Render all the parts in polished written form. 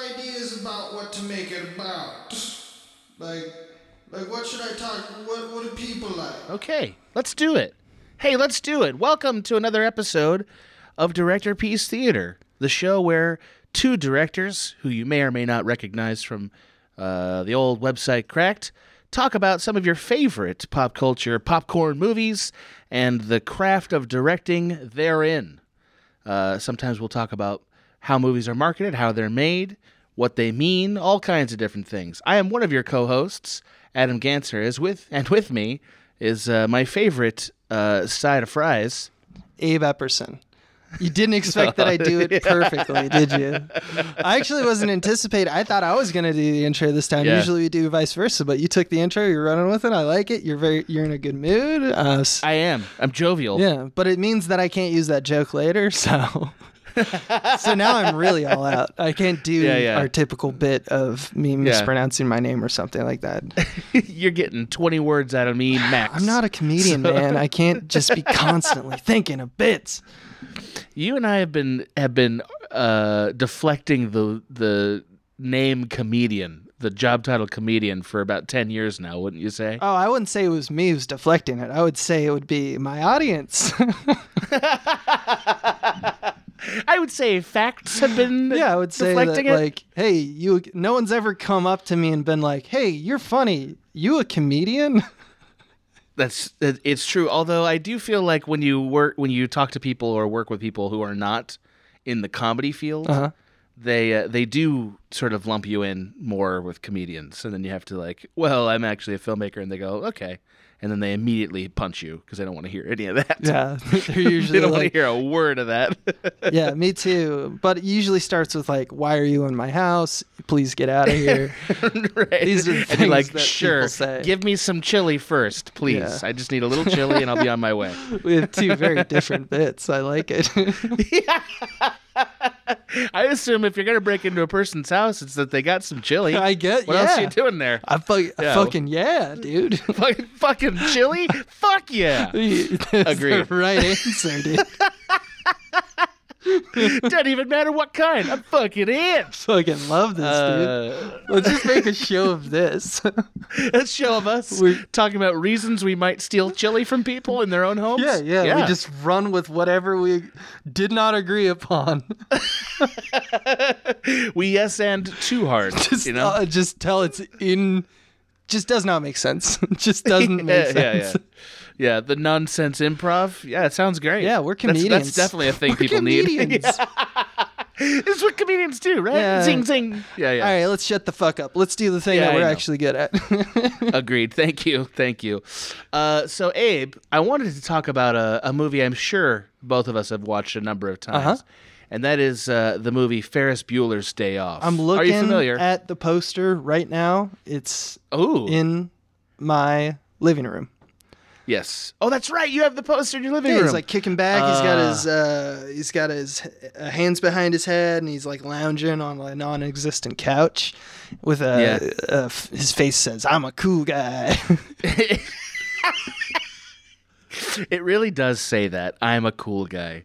ideas about what to make it about. Like what should I talk? What do people like? Okay, let's do it. Hey, let's do it. Welcome to another episode of Director Peace Theater, the show where two directors, who you may or may not recognize from the old website Cracked, talk about some of your favorite pop culture popcorn movies and the craft of directing therein. Sometimes we'll talk about how movies are marketed, how they're made, what they mean, all kinds of different things. I am one of your co-hosts, Adam Ganser, and with me is my favorite side of fries, Abe Epperson. You didn't expect that I do it perfectly, did you? I actually wasn't anticipating. I thought I was going to do the intro this time. Yeah. Usually we do vice versa, but you took the intro. You're running with it. I like it. You're in a good mood. I am. I'm jovial. Yeah, but it means that I can't use that joke later, so... So now I'm really all out. I can't do our typical bit of me mispronouncing my name or something like that. You're getting 20 words out of me, max. I'm not a comedian, man. I can't just be constantly thinking of bits. You and I have been deflecting the name comedian, the job title comedian, for about 10 years now, wouldn't you say? Oh, I wouldn't say it was me who's deflecting it. I would say it would be my audience. I would say facts have been deflecting it. Yeah, I would say that, like, hey, no one's ever come up to me and been like, hey, you're funny. You a comedian? It's true. Although I do feel like when you talk to people or work with people who are not in the comedy field, uh-huh, they do sort of lump you in more with comedians, and then you have to like, well, I'm actually a filmmaker, and they go, okay, and then they immediately punch you because they don't want to hear any of that. Yeah, they're usually they don't want to hear a word of that. Yeah, me too. But it usually starts with like, why are you in my house? Please get out of here. Right. These are the things that people say. Give me some chili first, please. Yeah. I just need a little chili and I'll be on my way. We have two very different bits. I like it. I assume if you're going to break into a person's house, it's that they got some chili. I get, what else are you doing there? Fucking yeah, dude. Fucking chili? Fuck yeah. Agreed. The right answer, dude. Doesn't even matter what kind. I'm fucking in. Fucking love this, dude. Let's just make a show of this. A show of us. We're talking about reasons we might steal chili from people in their own homes. Yeah. We just run with whatever we did not agree upon. We yes and too hard. Just, you know? Just tell it's in... Just does not make sense. Just doesn't make sense. Yeah, the nonsense improv. Yeah, it sounds great. Yeah, we're comedians. That's definitely a thing people need. Yeah. It's what comedians do, right? Yeah. Zing, zing. Yeah. All right, let's shut the fuck up. Let's do the thing that we're actually good at. Agreed. Thank you. So, Abe, I wanted to talk about a movie I'm sure both of us have watched a number of times, uh-huh, and that is the movie Ferris Bueller's Day Off. I'm looking at the poster right now. It's in my living room. Yes. Oh, that's right. You have the poster in your living room. He's like kicking back. He's got his hands behind his head, and he's like lounging on a non-existent couch. With his face says, "I'm a cool guy." It really does say that. I'm a cool guy.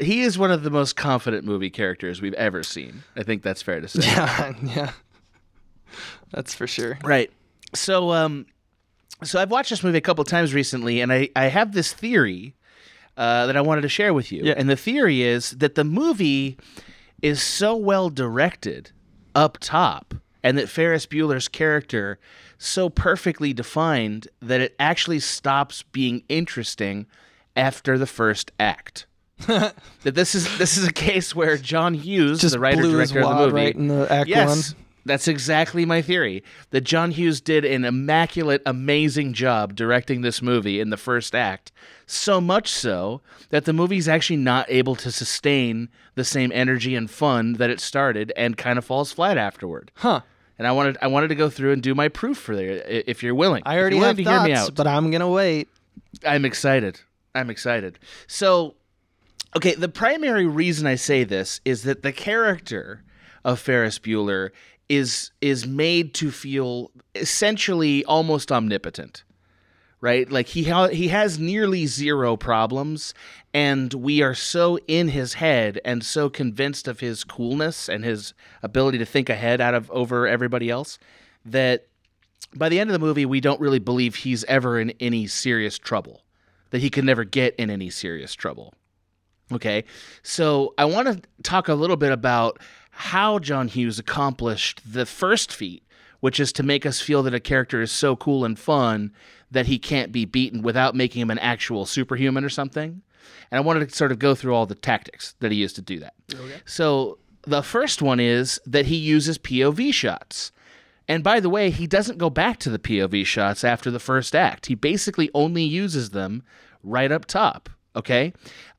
He is one of the most confident movie characters we've ever seen. I think that's fair to say. Yeah. That's for sure. Right. So, So I've watched this movie a couple times recently, and I have this theory that I wanted to share with you. Yeah. And the theory is that the movie is so well directed up top, and that Ferris Bueller's character so perfectly defined that it actually stops being interesting after the first act. That this is a case where John Hughes, the writer-director of the movie, right in the act one. That's exactly my theory, that John Hughes did an immaculate, amazing job directing this movie in the first act, so much so that the movie's actually not able to sustain the same energy and fun that it started and kind of falls flat afterward. Huh. And I wanted to go through and do my proof for there, if you're willing. I already have thoughts, but I'm going to wait. I'm excited. So, okay, the primary reason I say this is that the character of Ferris Bueller is made to feel essentially almost omnipotent, right? Like he has nearly zero problems, and we are so in his head and so convinced of his coolness and his ability to think ahead over everybody else that by the end of the movie, we don't really believe he's ever in any serious trouble, that he can never get in any serious trouble. Okay, so I want to talk a little bit about how John Hughes accomplished the first feat, which is to make us feel that a character is so cool and fun that he can't be beaten without making him an actual superhuman or something. And I wanted to sort of go through all the tactics that he used to do that. Okay. So the first one is that he uses POV shots. And by the way, he doesn't go back to the POV shots after the first act. He basically only uses them right up top. Okay,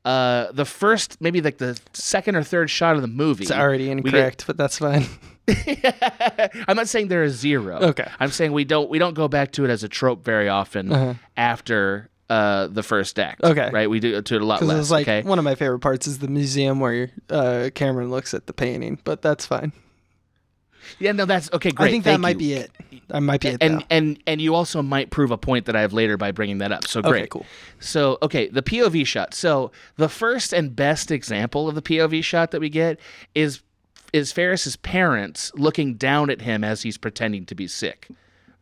the first, maybe like the second or third shot of the movie. It's already incorrect, but that's fine. I'm not saying there is zero. Okay, I'm saying we don't go back to it as a trope very often after the first act. Okay, right? We do to it a lot less. It was like, okay? One of my favorite parts is the museum where Cameron looks at the painting, but that's fine. Yeah, no, that's okay. Great. I think might be it. That might be it. And you also might prove a point that I have later by bringing that up. So great, okay, cool. So okay, the POV shot. So the first and best example of the POV shot that we get is Ferris's parents looking down at him as he's pretending to be sick,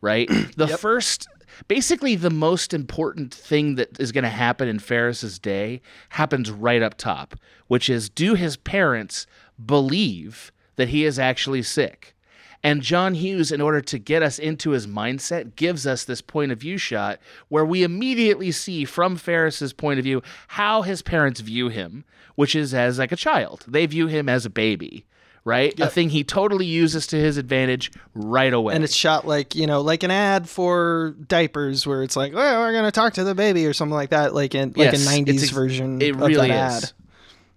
right? The first, basically the most important thing that is going to happen in Ferris's day happens right up top, which is do his parents believe that he is actually sick. And John Hughes, in order to get us into his mindset, gives us this point of view shot where we immediately see from Ferris's point of view how his parents view him, which is as like a child. They view him as a baby, right? Yep. A thing he totally uses to his advantage right away. And it's shot like, you know, like an ad for diapers where it's like, well, we're going to talk to the baby or something like that, like in like a 90s version it really of that is. Ad.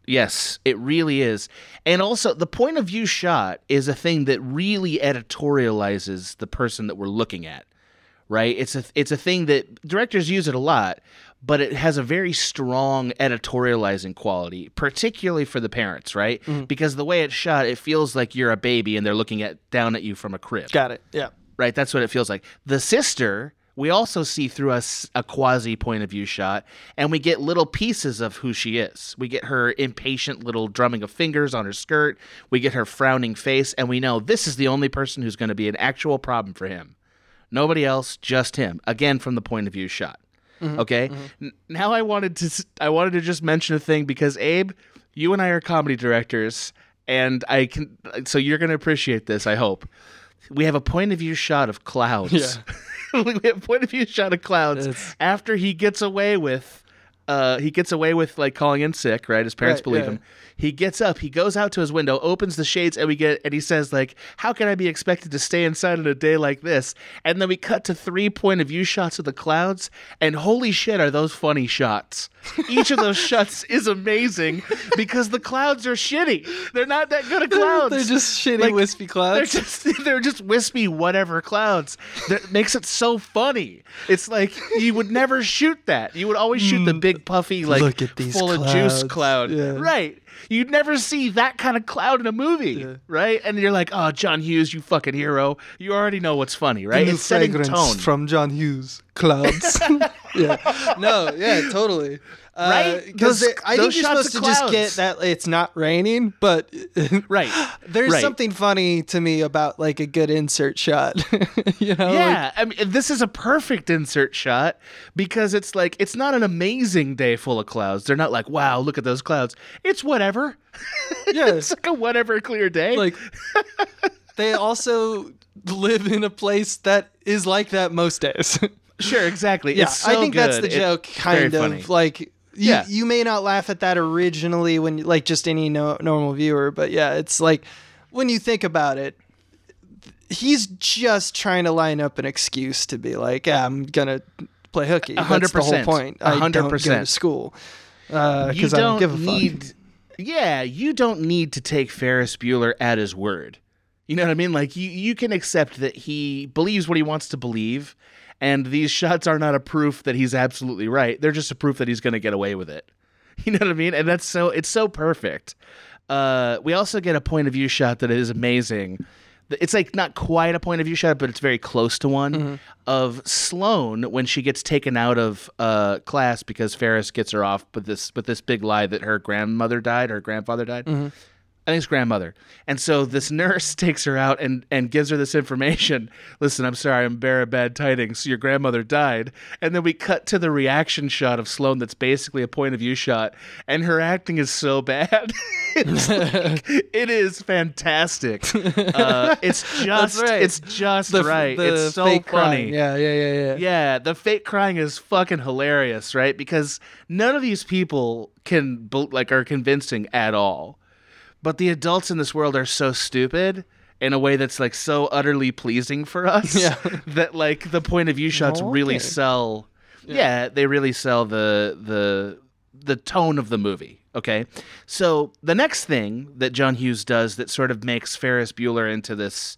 Yes, it really is. And also, the point of view shot is a thing that really editorializes the person that we're looking at, right? It's a thing that directors use it a lot, but it has a very strong editorializing quality, particularly for the parents, right? Mm-hmm. Because the way it's shot, it feels like you're a baby and they're looking down at you from a crib. Got it, yeah. Right, that's what it feels like. The sister... We also see through us a quasi point of view shot, and we get little pieces of who she is. We get her impatient little drumming of fingers on her skirt. We get her frowning face, and we know this is the only person who's going to be an actual problem for him. Nobody else, just him. Again, from the point of view shot. Mm-hmm, okay? Mm-hmm. Now I wanted to just mention a thing because, Abe, you and I are comedy directors, and so you're going to appreciate this, I hope. We have a point of view shot of clouds. Yeah. We have point of view shot of clouds after he gets away with like calling in sick, right? His parents believe him. He gets up, he goes out to his window, opens the shades, and he says like, "How can I be expected to stay inside on a day like this?" And then we cut to 3 point of view shots of the clouds, and holy shit, are those funny shots. Each of those shots is amazing because the clouds are shitty. They're not that good of clouds. They're just shitty, like, wispy clouds. They're just wispy whatever clouds. That makes it so funny. It's like you would never shoot that. You would always shoot the big puffy, like, look at these full clouds. Of juice cloud. Yeah. Right. You'd never see that kind of cloud in a movie, right? And you're like, oh, John Hughes, you fucking hero. You already know what's funny, right? It's setting tone. From John Hughes, clouds. Totally. Right? Because I think you're supposed to just get that it's not raining, but right. There's something funny to me about like a good insert shot. You know? Yeah, like, I mean, this is a perfect insert shot because it's like it's not an amazing day full of clouds. They're not like, wow, look at those clouds. It's whatever. Yeah, it's like a whatever clear day. Like they also live in a place that is like that most days. Sure, exactly. Yeah, it's so I think good. That's the joke, kind of funny. Like. You may not laugh at that originally when like just any normal viewer, but yeah, it's like when you think about it, he's just trying to line up an excuse to be like, yeah, I'm gonna play hooky. 100%. That's the whole point. 100%. I don't go to school because I don't give a fuck. Yeah, you don't need to take Ferris Bueller at his word. You know what I mean? Like you can accept that he believes what he wants to believe. And these shots are not a proof that he's absolutely right. They're just a proof that he's going to get away with it. You know what I mean? And it's so perfect. We also get a point of view shot that is amazing. it's like not quite a point of view shot, but it's very close to one, mm-hmm. of Sloane when she gets taken out of class because Ferris gets her off with this big lie that her grandfather died. Mm-hmm. I think it's grandmother. And so this nurse takes her out and gives her this information. Listen, I'm sorry, I'm bearer bad tidings. So your grandmother died. And then we cut to the reaction shot of Sloane that's basically a point of view shot. And her acting is so bad. It is fantastic. It's just right. It's so funny. Crying. Yeah. Yeah, the fake crying is fucking hilarious, right? Because none of these people are convincing at all. But the adults in this world are so stupid in a way that's like so utterly pleasing for us that like the point of view shots really sell. Yeah. They really sell the tone of the movie. Okay, so the next thing that John Hughes does that sort of makes Ferris Bueller into this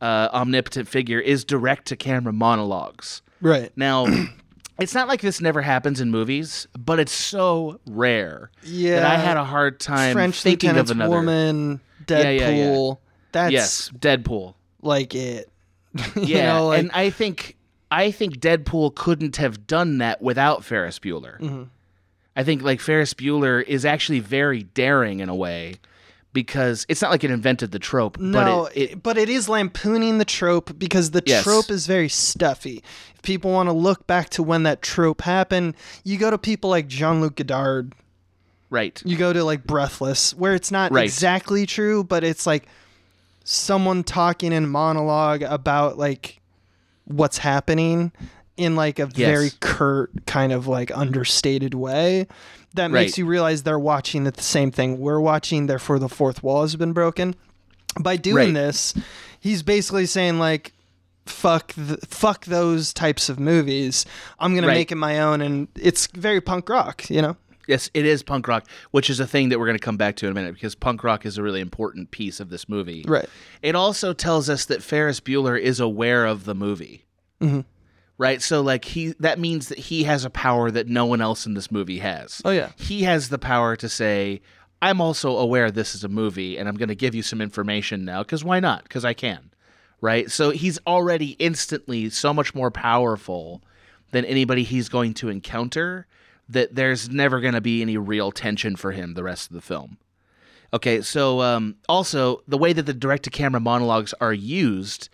omnipotent figure is direct-to-camera monologues. Right now. It's not like this never happens in movies, but it's so rare that I had a hard time thinking of another. Woman, Deadpool. Yeah. That's Deadpool. Like it. And I think Deadpool couldn't have done that without Ferris Bueller. Mm-hmm. I think like Ferris Bueller is actually very daring in a way. Because it's not like it invented the trope. No, but it is lampooning the trope because the trope is very stuffy. If people want to look back to when that trope happened, you go to people like Jean-Luc Godard. Right. You go to like Breathless, where it's not exactly true, but it's like someone talking in monologue about like what's happening in like a very curt kind of like understated way. That makes you realize they're watching the same thing we're watching, therefore the fourth wall has been broken. By doing this, he's basically saying like, fuck those types of movies. I'm going to make it my own, and it's very punk rock, you know? Yes, it is punk rock, which is a thing that we're going to come back to in a minute because punk rock is a really important piece of this movie. Right. It also tells us that Ferris Bueller is aware of the movie. Mm-hmm. Right, so like that means that he has a power that no one else in this movie has. Oh yeah, he has the power to say, "I'm also aware this is a movie, and I'm going to give you some information now because why not? Because I can." Right, so he's already instantly so much more powerful than anybody he's going to encounter that there's never going to be any real tension for him the rest of the film. Okay, so also the way that the direct-to-camera monologues are used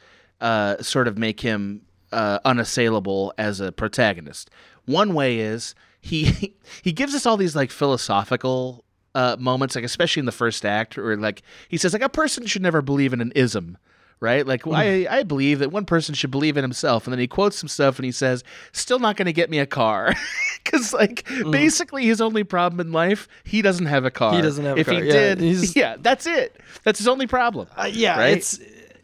sort of make him. Unassailable as a protagonist. One way is he gives us all these like philosophical moments, like especially in the first act, or like he says like a person should never believe in an ism, right? Like I believe that one person should believe in himself, and then he quotes some stuff and he says, "Still not going to get me a car," because like basically his only problem in life, he doesn't have a car. He doesn't have. If a car. He did, that's it. That's his only problem. Right?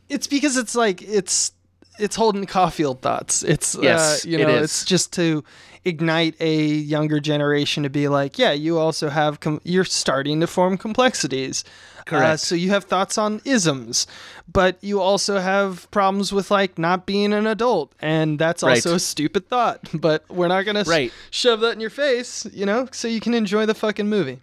It's because it's like it's. It's Holden Caulfield thoughts. It's it's just to ignite a younger generation to be like, yeah, you also have you're starting to form complexities. Correct. So you have thoughts on isms, but you also have problems with like not being an adult, and that's also a stupid thought. But we're not gonna shove that in your face, you know, so you can enjoy the fucking movie.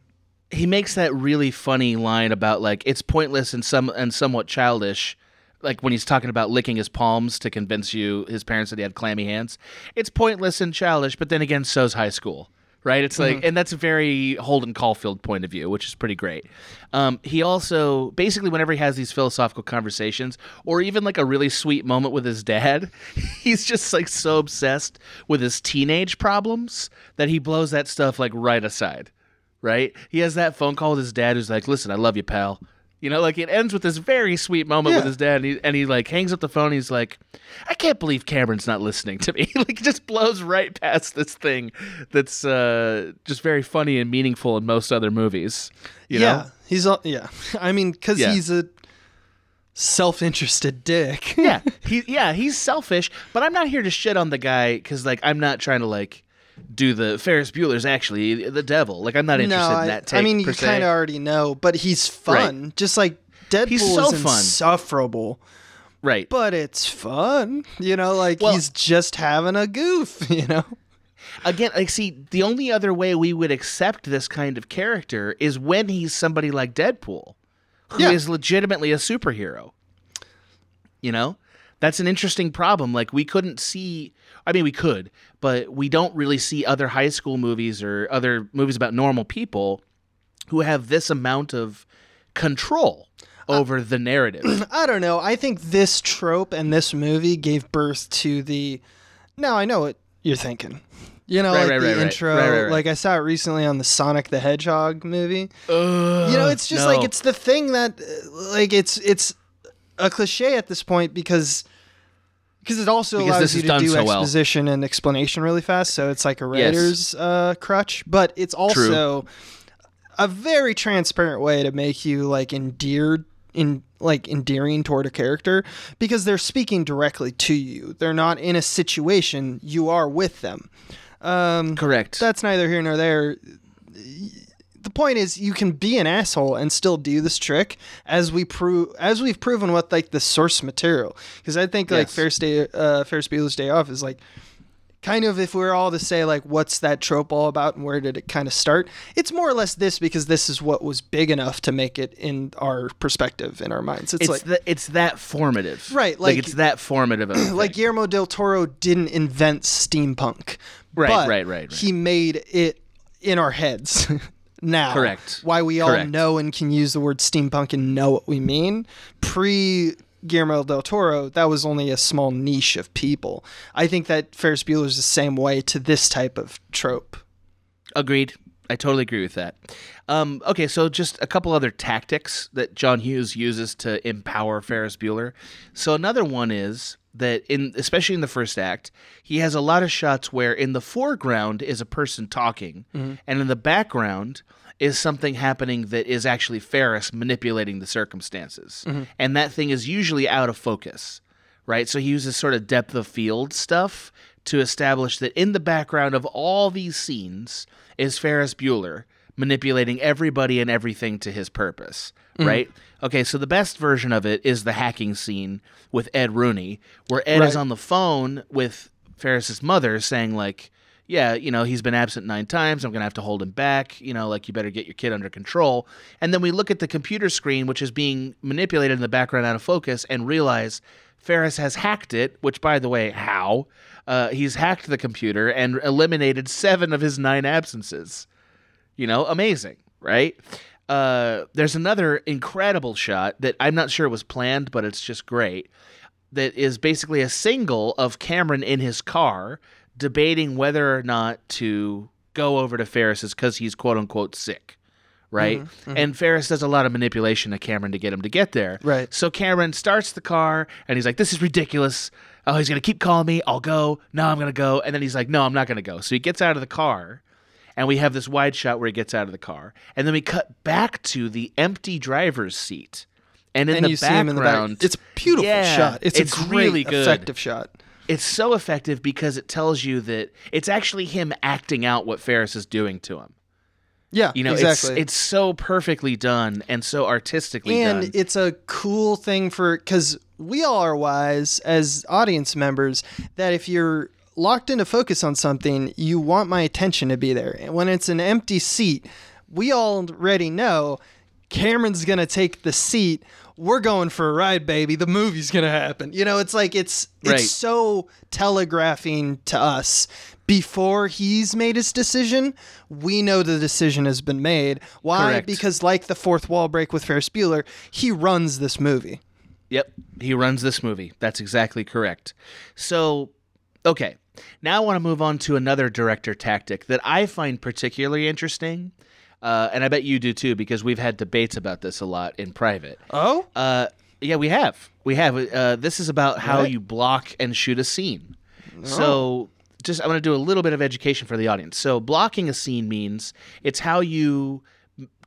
He makes that really funny line about like it's pointless and somewhat childish. Like when he's talking about licking his palms to convince you his parents that he had clammy hands, it's pointless and childish. But then again, so's high school, right? It's like, and that's a very Holden Caulfield point of view, which is pretty great. He also basically whenever he has these philosophical conversations, or even like a really sweet moment with his dad, he's just like so obsessed with his teenage problems that he blows that stuff like right aside, right? He has that phone call with his dad, who's like, "Listen, I love you, pal." You know, like it ends with this very sweet moment with his dad, and he like hangs up the phone. And he's like, "I can't believe Cameron's not listening to me." Like, just blows right past this thing that's just very funny and meaningful in most other movies. You know, he's all, I mean, because he's a self-interested dick. He's selfish. But I'm not here to shit on the guy because, like, I'm not trying to like. Do the Ferris Bueller's actually the devil? Like I'm not interested in that take. I mean, you kind of already know, but he's fun, just like Deadpool is insufferable, right? But it's fun, you know. Like he's just having a goof, you know. Again, like see, the only other way we would accept this kind of character is when he's somebody like Deadpool, who is legitimately a superhero. you know? That's an interesting problem. Like, we couldn't see, I mean, we could, but we don't really see other high school movies or other movies about normal people who have this amount of control over the narrative. I don't know. I think this trope and this movie gave birth to the, now I know what you're thinking. You know, right, like the intro. Like, I saw it recently on the Sonic the Hedgehog movie. You know, it's just like, it's the thing that, like, it's a cliche at this point because it also allows you to do exposition and explanation really fast. So it's like a writer's crutch, but it's also a very transparent way to make you like endearing toward a character, because they're speaking directly to you. They're not in a situation, you are with them. Correct. That's neither here nor there. The point is, you can be an asshole and still do this trick, as we've proven with like the source material. Because I think like Ferris Bueller's Day Off is like kind of, if we're all to say like what's that trope all about and where did it kind of start, it's more or less this, because this is what was big enough to make it in our perspective, in our minds. It's like it's that formative, right? Like it's that formative. Of like Guillermo del Toro didn't invent steampunk, right? He made it in our heads. Now, correct. Why we all know and can use the word steampunk and know what we mean. Pre Guillermo del Toro, that was only a small niche of people. I think that Ferris Bueller's the same way to this type of trope. Agreed. I totally agree with that. Okay, so just a couple other tactics that John Hughes uses to empower Ferris Bueller. So another one is that, especially in the first act, he has a lot of shots where in the foreground is a person talking, and in the background is something happening that is actually Ferris manipulating the circumstances. And that thing is usually out of focus, right? So he uses sort of depth of field stuff to establish that in the background of all these scenes is Ferris Bueller manipulating everybody and everything to his purpose, right? Okay, so the best version of it is the hacking scene with Ed Rooney, where Ed is on the phone with Ferris's mother saying like, yeah, you know, he's been absent 9 times. I'm going to have to hold him back. You know, like, you better get your kid under control. And then we look at the computer screen, which is being manipulated in the background out of focus, and realize Ferris has hacked it, which, by the way, how? He's hacked the computer and eliminated 7 of his 9 absences. You know, amazing, right? There's another incredible shot that I'm not sure was planned, but it's just great, that is basically a single of Cameron in his car debating whether or not to go over to Ferris's because he's quote-unquote sick, right? And Ferris does a lot of manipulation to Cameron to get him to get there. Right. So Cameron starts the car, and he's like, this is ridiculous. Oh, he's going to keep calling me. I'll go. No, I'm going to go. And then he's like, no, I'm not going to go. So he gets out of the car, and we have this wide shot where he gets out of the car. And then we cut back to the empty driver's seat. And in, and the, you background, see him in the back. It's a beautiful shot. It's a great, really good, effective shot. It's so effective because it tells you that it's actually him acting out what Ferris is doing to him. Yeah, you know, exactly. It's so perfectly done and so artistically done. And it's a cool thing for, because we all are wise as audience members that if you're locked into focus on something, you want my attention to be there. And when it's an empty seat, we already know Cameron's going to take the seat. We're going for a ride, baby. The movie's going to happen. You know, it's like it's so telegraphing to us. Before he's made his decision, we know the decision has been made. Why? Correct. Because like the fourth wall break with Ferris Bueller, he runs this movie. Yep. He runs this movie. That's exactly correct. So, okay. Now I want to move on to another director tactic that I find particularly interesting. And I bet you do too, because we've had debates about this a lot in private. Oh? Yeah, we have. This is about how you block and shoot a scene. Oh. So just, I'm going to do a little bit of education for the audience. So blocking a scene means it's how you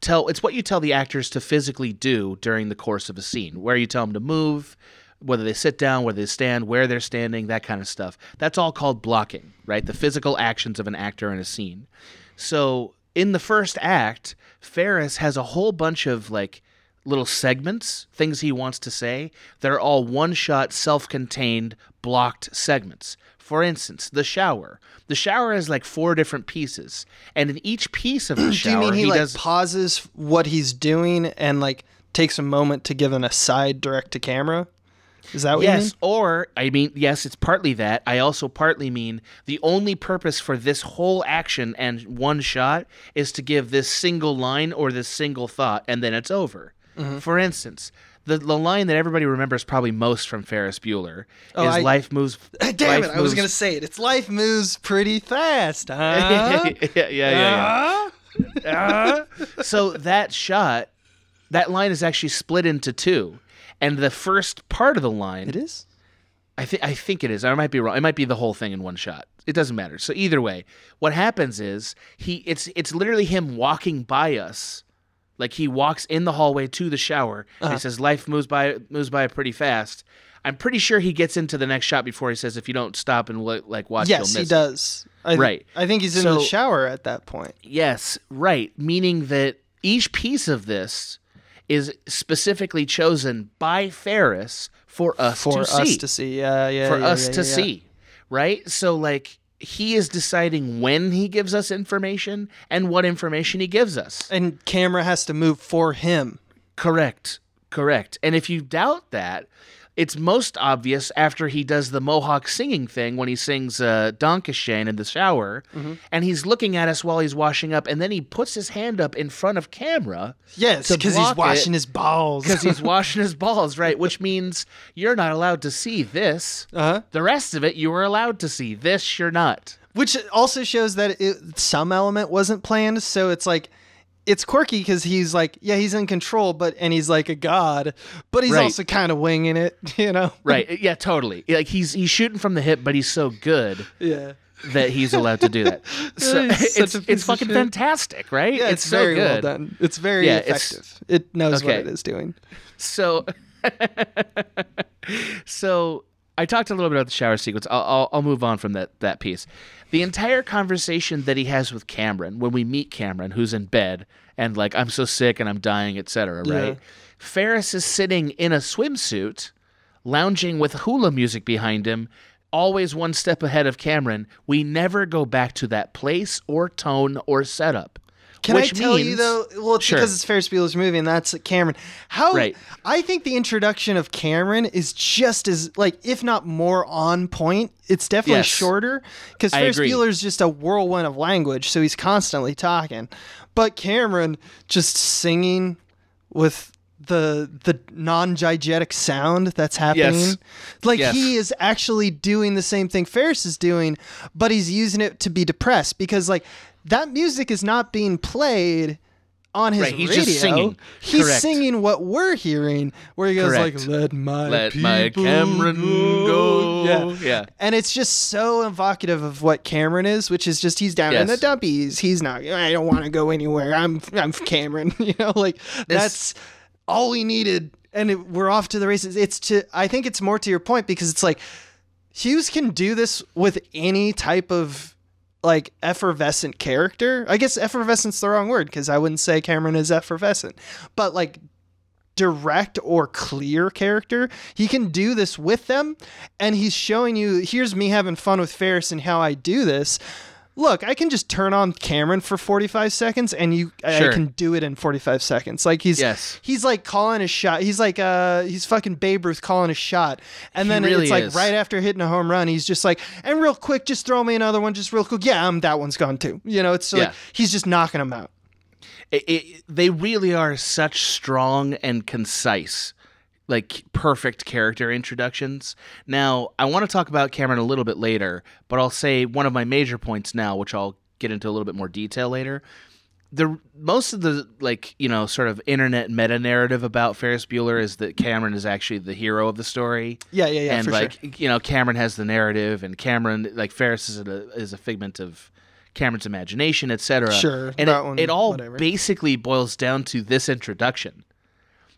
tell, it's what you tell the actors to physically do during the course of a scene, where you tell them to move, whether they sit down, whether they stand, where they're standing, that kind of stuff. That's all called blocking, right? The physical actions of an actor in a scene. So in the first act, Ferris has a whole bunch of like little segments, things he wants to say. They're all one-shot, self-contained, blocked segments. For instance, the shower. The shower has like 4 different pieces, and in each piece of the shower, do you mean he like does, pauses what he's doing and like takes a moment to give an aside direct to camera? Is that what you mean? Yes, or, I mean, yes, it's partly that. I also partly mean the only purpose for this whole action and one shot is to give this single line or this single thought, and then it's over. Mm-hmm. For instance, the line that everybody remembers probably most from Ferris Bueller is life moves... Damn it, I was going to say it. It's life moves pretty fast, huh? Yeah. So that shot, that line is actually split into two. And the first part of the line... It is? I think it is. I might be wrong. It might be the whole thing in one shot. It doesn't matter. So either way, what happens is it's literally him walking by us. Like he walks in the hallway to the shower. Uh-huh. And he says, life moves by pretty fast. I'm pretty sure he gets into the next shot before he says, if you don't stop and watch, you'll miss. Yes, he does. Right. I think he's in the shower at that point. Yes, right. Meaning that each piece of this is specifically chosen by Ferris for us to see. For us to see. Right? So, he is deciding when he gives us information and what information he gives us. And camera has to move for him. Correct. And if you doubt that, it's most obvious after he does the Mohawk singing thing when he sings Donkashane in the shower, mm-hmm. and he's looking at us while he's washing up, and then he puts his hand up in front of camera. Yes, because he's washing his balls. Because he's washing his balls, right, which means you're not allowed to see this. Uh-huh. The rest of it you were allowed to see. This you're not. Which also shows that some element wasn't planned, so it's like... It's quirky because he's he's in control, and he's like a god, but he's also kind of winging it, you know? Right. Yeah, totally. Like he's shooting from the hip, but he's so good that he's allowed to do that. So it's fucking fantastic, right? Yeah, it's very so good. Well done. It's very effective. It knows what it is doing. So, I talked a little bit about the shower sequence. I'll move on from that piece. The entire conversation that he has with Cameron, when we meet Cameron, who's in bed, and I'm so sick and I'm dying, etc., right? Yeah. Ferris is sitting in a swimsuit, lounging with hula music behind him, always one step ahead of Cameron. We never go back to that place or tone or setup. Can I tell you, though? Well, because it's Ferris Bueller's movie, and that's Cameron. I think the introduction of Cameron is just as, if not more on point. It's definitely shorter, because Ferris Bueller's just a whirlwind of language, so he's constantly talking. But Cameron just singing with the non-diegetic sound that's happening. Yes. He is actually doing the same thing Ferris is doing, but he's using it to be depressed, because, that music is not being played on his radio. He's just singing. He's singing what we're hearing, where he goes let my Cameron go. Yeah. And it's just so evocative of what Cameron is, which is just he's down in the dumpies. He's not. I don't want to go anywhere. I'm Cameron. That's all we needed, and we're off to the races. I think it's more to your point, because it's Hughes can do this with any type of. Effervescent character. I guess effervescent's the wrong word, because I wouldn't say Cameron is effervescent, but direct or clear character. He can do this with them, and he's showing you, here's me having fun with Ferris and how I do this. Look, I can just turn on Cameron for 45 seconds and I can do it in 45 seconds. He's calling a shot. He's he's fucking Babe Ruth calling a shot. And then really it's right after hitting a home run, he's just and real quick, just throw me another one just real quick. Yeah, that one's gone too. He's just knocking them out. They really are such strong and concise, perfect character introductions. Now, I want to talk about Cameron a little bit later, but I'll say one of my major points now, which I'll get into a little bit more detail later. Most of the, sort of internet meta-narrative about Ferris Bueller is that Cameron is actually the hero of the story. Yeah, and, sure. Cameron has the narrative, and Cameron, Ferris is a figment of Cameron's imagination, etc. Sure, and it all basically boils down to this introduction.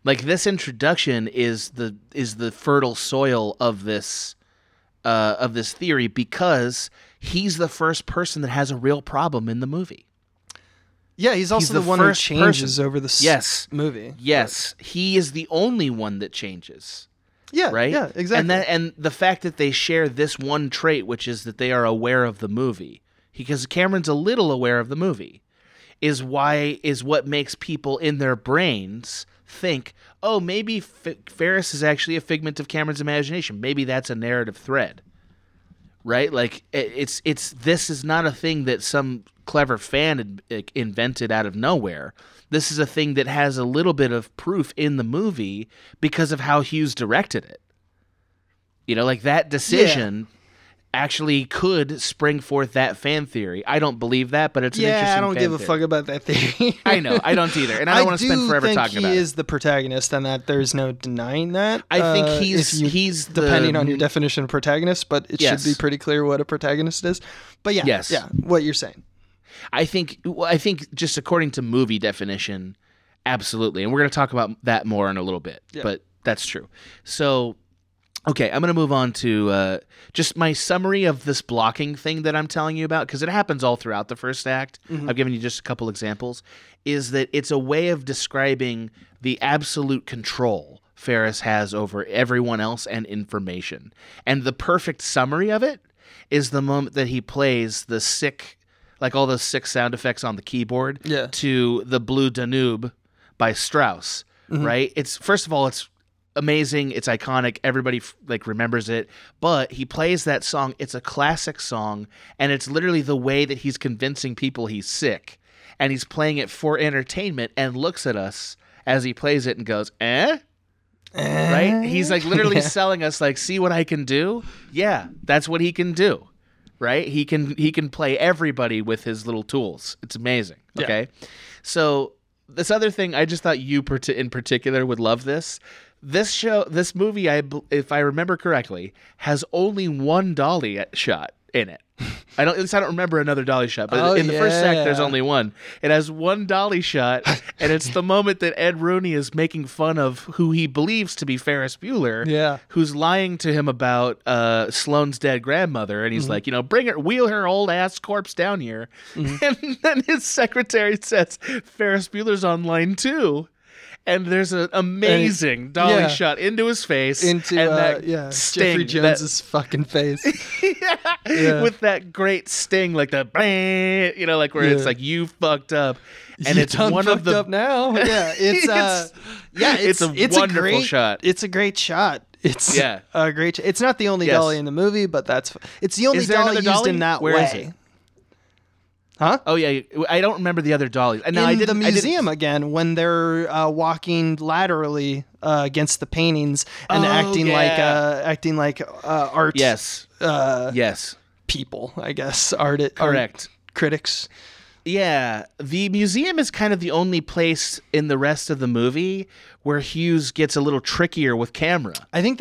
This introduction is the fertile soil of this theory, because he's the first person that has a real problem in the movie. Yeah, he's also the one who changes over the movie. Yes, right. He is the only one that changes. Yeah, right. Yeah, exactly. And the fact that they share this one trait, which is that they are aware of the movie, because Cameron's a little aware of the movie, is what makes people in their brains think, oh, maybe Ferris is actually a figment of Cameron's imagination. Maybe that's a narrative thread, right? Like it's this is not a thing that some clever fan invented out of nowhere. This is a thing that has a little bit of proof in the movie because of how Hughes directed it. You know, like that decision actually could spring forth that fan theory. I don't believe that, but it's an interesting fan theory. I don't give a fuck about that theory. I know. I don't either. And I don't want to spend forever talking about it. I think he is the protagonist and that there's no denying that. I think he's depending on your definition of protagonist, but it should be pretty clear what a protagonist is. But what you're saying. I think just according to movie definition, absolutely. And we're going to talk about that more in a little bit, but that's true. So, okay, I'm going to move on to just my summary of this blocking thing that I'm telling you about, because it happens all throughout the first act. Mm-hmm. I've given you just a couple examples, is that it's a way of describing the absolute control Ferris has over everyone else and information. And the perfect summary of it is the moment that he plays the sick... like all those sick sound effects on the keyboard to the Blue Danube by Strauss, right? It's first of all, it's amazing. It's iconic. Everybody remembers it, but he plays that song. It's a classic song. And it's literally the way that he's convincing people he's sick, and he's playing it for entertainment, and looks at us as he plays it and goes, eh? Right. He's literally selling us see what I can do. Yeah. That's what he can do. Right? He can play everybody with his little tools. It's amazing. Okay. Yeah. So this other thing, I just thought you in particular would love this. This movie, if I remember correctly, has only one dolly shot in it. I don't remember another dolly shot, but in the first act, there's only one. It has one dolly shot, and it's the moment that Ed Rooney is making fun of who he believes to be Ferris Bueller, who's lying to him about Sloane's dead grandmother, and he's like, wheel her old ass corpse down here. Mm-hmm. And then his secretary says, Ferris Bueller's online too. And there's an amazing dolly shot into his face. Jeffrey Jones' fucking face. With that great sting, it's you fucked up. And you it's one of the... up now. Yeah, it's a wonderful shot. It's a great shot. It's not the only dolly in the movie, but it's the only dolly used in that way. Where is it? Huh? Oh, yeah. I don't remember the other dollies. No, in the museum again, when they're walking laterally against the paintings and acting like art. Yes. People, I guess. Correct. Art critics. Yeah. The museum is kind of the only place in the rest of the movie where Hughes gets a little trickier with camera. I think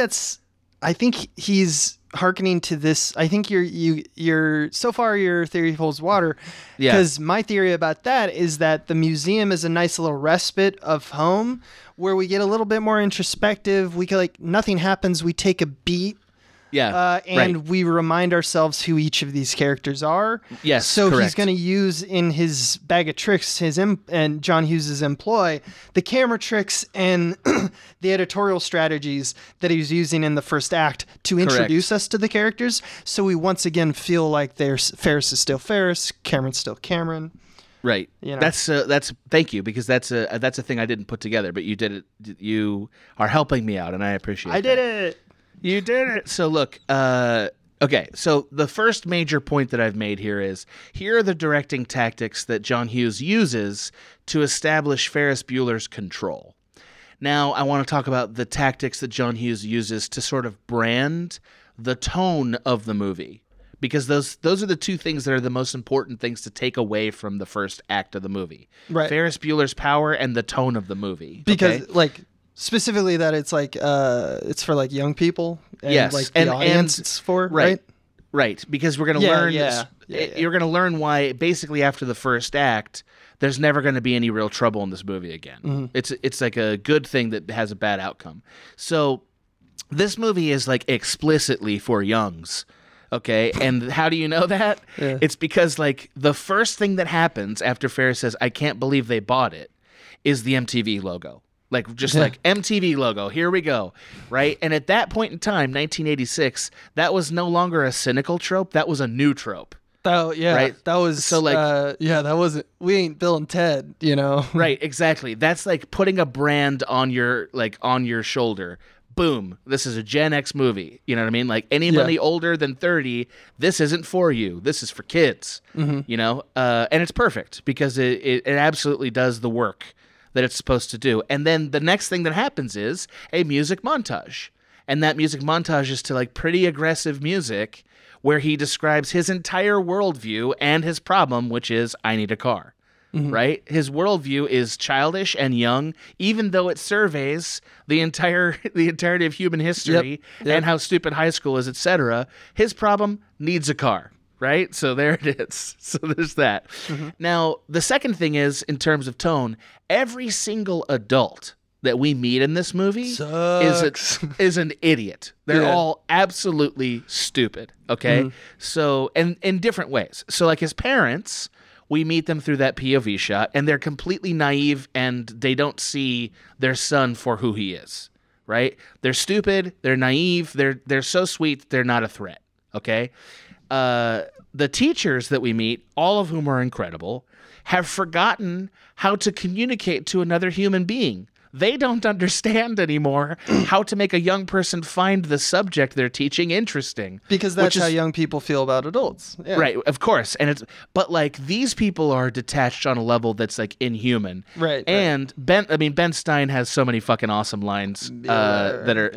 he's hearkening to this. I think you're so far your theory holds water, because my theory about that is that the museum is a nice little respite of home where we get a little bit more introspective. We can, nothing happens. We take a beat. We remind ourselves who each of these characters are. Yes, so correct. He's going to use in his bag of tricks and John Hughes' employ the camera tricks and the editorial strategies that he was using in the first act to introduce us to the characters. So we once again feel like Ferris is still Ferris, Cameron's still Cameron. Right. You know. That's thank you, because that's a thing I didn't put together, but you did it. You are helping me out, and I appreciate. I did it. You did it. So look, okay. So the first major point that I've made here is, here are the directing tactics that John Hughes uses to establish Ferris Bueller's control. Now I want to talk about the tactics that John Hughes uses to sort of brand the tone of the movie, because those are the two things that are the most important things to take away from the first act of the movie. Right. Ferris Bueller's power and the tone of the movie. Because specifically that it's it's for young people and the audience it's for, right? Right, because we're going to learn... You're going to learn why basically after the first act, there's never going to be any real trouble in this movie again. Mm-hmm. It's like a good thing that has a bad outcome. So this movie is explicitly for youngs, okay? And how do you know that? Yeah. It's because the first thing that happens after Ferris says, I can't believe they bought it, is the MTV logo. MTV logo, here we go, right? And at that point in time, 1986, that was no longer a cynical trope. That was a new trope. That was so like that wasn't, we ain't Bill and Ted, you know. Right, exactly. That's like putting a brand on your shoulder. Boom, this is a Gen X movie. You know what I mean? Like anybody older than 30, this isn't for you. This is for kids. Mm-hmm. You know? And it's perfect because it absolutely does the work that it's supposed to do. And then the next thing that happens is a music montage. And that music montage is to like pretty aggressive music where he describes his entire worldview and his problem, which is, I need a car, mm-hmm. right? His worldview is childish and young, even though it surveys the entirety of human history and how stupid high school is, etc. His problem needs a car, right? So there it is. So there's that. Mm-hmm. Now, the second thing is, in terms of tone, every single adult that we meet in this movie is an idiot. They're all absolutely stupid. Okay. Mm-hmm. So, and in different ways. So like his parents, we meet them through that POV shot and they're completely naive and they don't see their son for who he is. Right. They're stupid. They're naive. They're so sweet. They're not a threat. Okay. The teachers that we meet, all of whom are incredible, have forgotten how to communicate to another human being. They don't understand anymore how to make a young person find the subject they're teaching interesting. Because that's how young people feel about adults. Yeah. Right, of course. And but like these people are detached on a level that's like inhuman. Right. And Ben Stein has so many fucking awesome lines Bueller,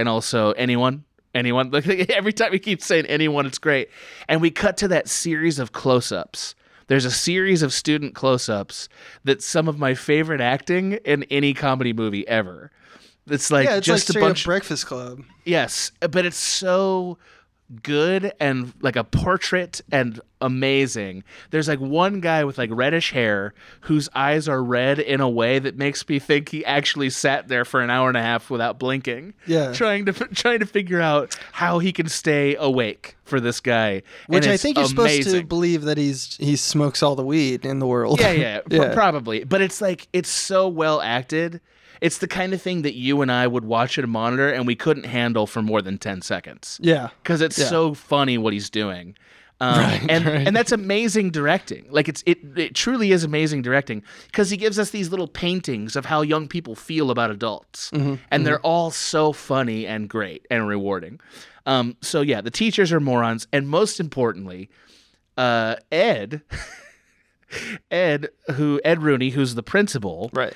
and also anyone. Like every time he keeps saying anyone, it's great. And we cut to that series of close-ups. There's a series of student close-ups that's some of my favorite acting in any comedy movie ever. It's like it's just like a bunch of Breakfast Club. Yes, but it's so good and like a portrait and amazing. There's like one guy with like reddish hair whose eyes are red in a way that makes me think he actually sat there for an hour and a half without blinking. Yeah, trying to figure out how he can stay awake for this guy, which I think you're supposed to believe that he smokes all the weed in the world. Probably, but it's like it's so well acted. It's the kind of thing that you and I would watch at a monitor and we couldn't handle for more than 10 seconds. Yeah. Because it's so funny what he's doing. And that's amazing directing. Like it truly is amazing directing because he gives us these little paintings of how young people feel about adults. Mm-hmm. And they're all so funny and great and rewarding. So the teachers are morons. And most importantly, Ed Rooney, who's the principal. Right.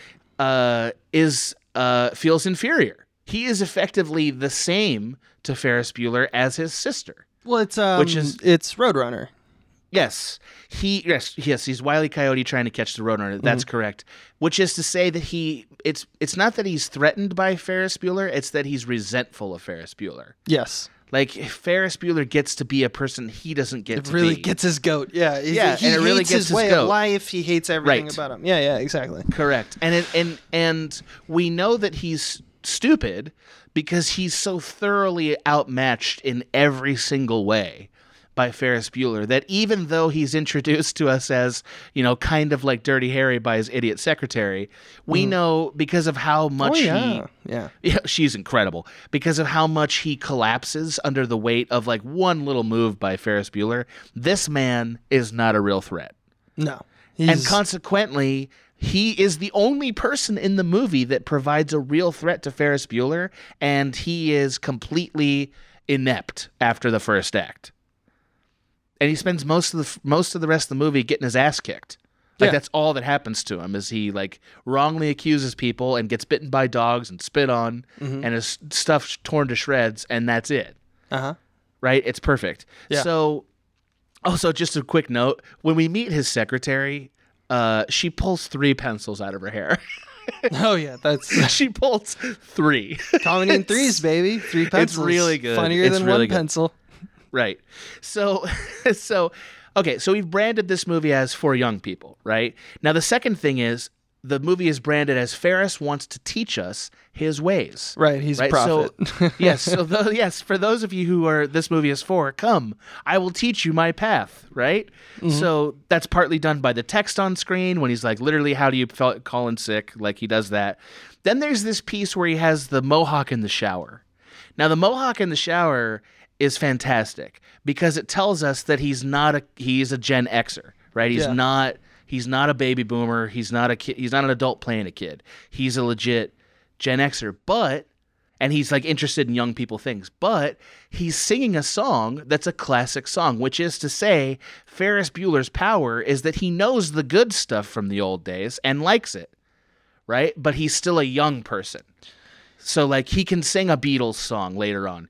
Feels inferior. He is effectively the same to Ferris Bueller as his sister. Well, it's Roadrunner. Yes. He's Wile E. Coyote trying to catch the Roadrunner. That's correct. Which is to say that it's not that he's threatened by Ferris Bueller, it's that he's resentful of Ferris Bueller. Yes. Like Ferris Bueller gets to be a person he doesn't get to be. It really gets his goat. Yeah. Yeah. He and it really hates gets his way goat. Of life. He hates everything about him. Yeah. Yeah. Exactly. Correct. And and we know that he's stupid because he's so thoroughly outmatched in every single way by Ferris Bueller that even though he's introduced to us as, you know, kind of like Dirty Harry by his idiot secretary, we know because of how much she's incredible, because of how much he collapses under the weight of like one little move by Ferris Bueller, this man is not a real threat. No. And consequently, he is the only person in the movie that provides a real threat to Ferris Bueller, and he is completely inept after the first act. And he spends most of the rest of the movie getting his ass kicked. Like that's all that happens to him is he like wrongly accuses people and gets bitten by dogs and spit on and his stuff torn to shreds and that's it. Uh-huh. Right? It's perfect. Yeah. So also just a quick note, when we meet his secretary, she pulls 3 pencils out of her hair. Oh yeah, that's she pulls 3. Comedy in threes, baby. 3 pencils. It's really good. Funnier than one pencil. Right. So we've branded this movie as for young people, right? Now, the second thing is the movie is branded as Ferris wants to teach us his ways. Right. He's a prophet. So, yes. For those of you who are, this movie is for, come, I will teach you my path. Right. Mm-hmm. So that's partly done by the text on screen when he's like, literally, how do you call in sick? Like he does that. Then there's this piece where he has the mohawk in the shower. Now, the mohawk in the shower is fantastic because it tells us that he's a Gen Xer, right? He's not a baby boomer. He's not a kid. He's not an adult playing a kid. He's a legit Gen Xer, and he's like interested in young people things, but he's singing a song that's a classic song, which is to say Ferris Bueller's power is that he knows the good stuff from the old days and likes it, right? But he's still a young person. So like he can sing a Beatles song later on.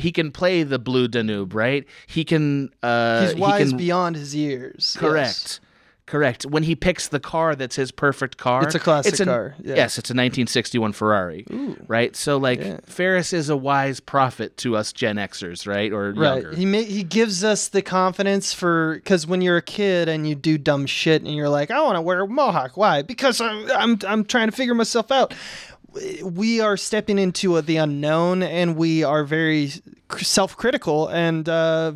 He can play the Blue Danube, right? He's wise beyond his years. Correct. Yes. Correct. When he picks the car that's his perfect car. It's a classic car. Yeah. Yes, it's a 1961 Ferrari. Ooh. Right? So, Ferris is a wise prophet to us Gen Xers, right? Or younger. He gives us the confidence because when you're a kid and you do dumb shit and you're like, I want to wear a mohawk. Why? Because I'm trying to figure myself out. We are stepping into the unknown, and we are very self-critical and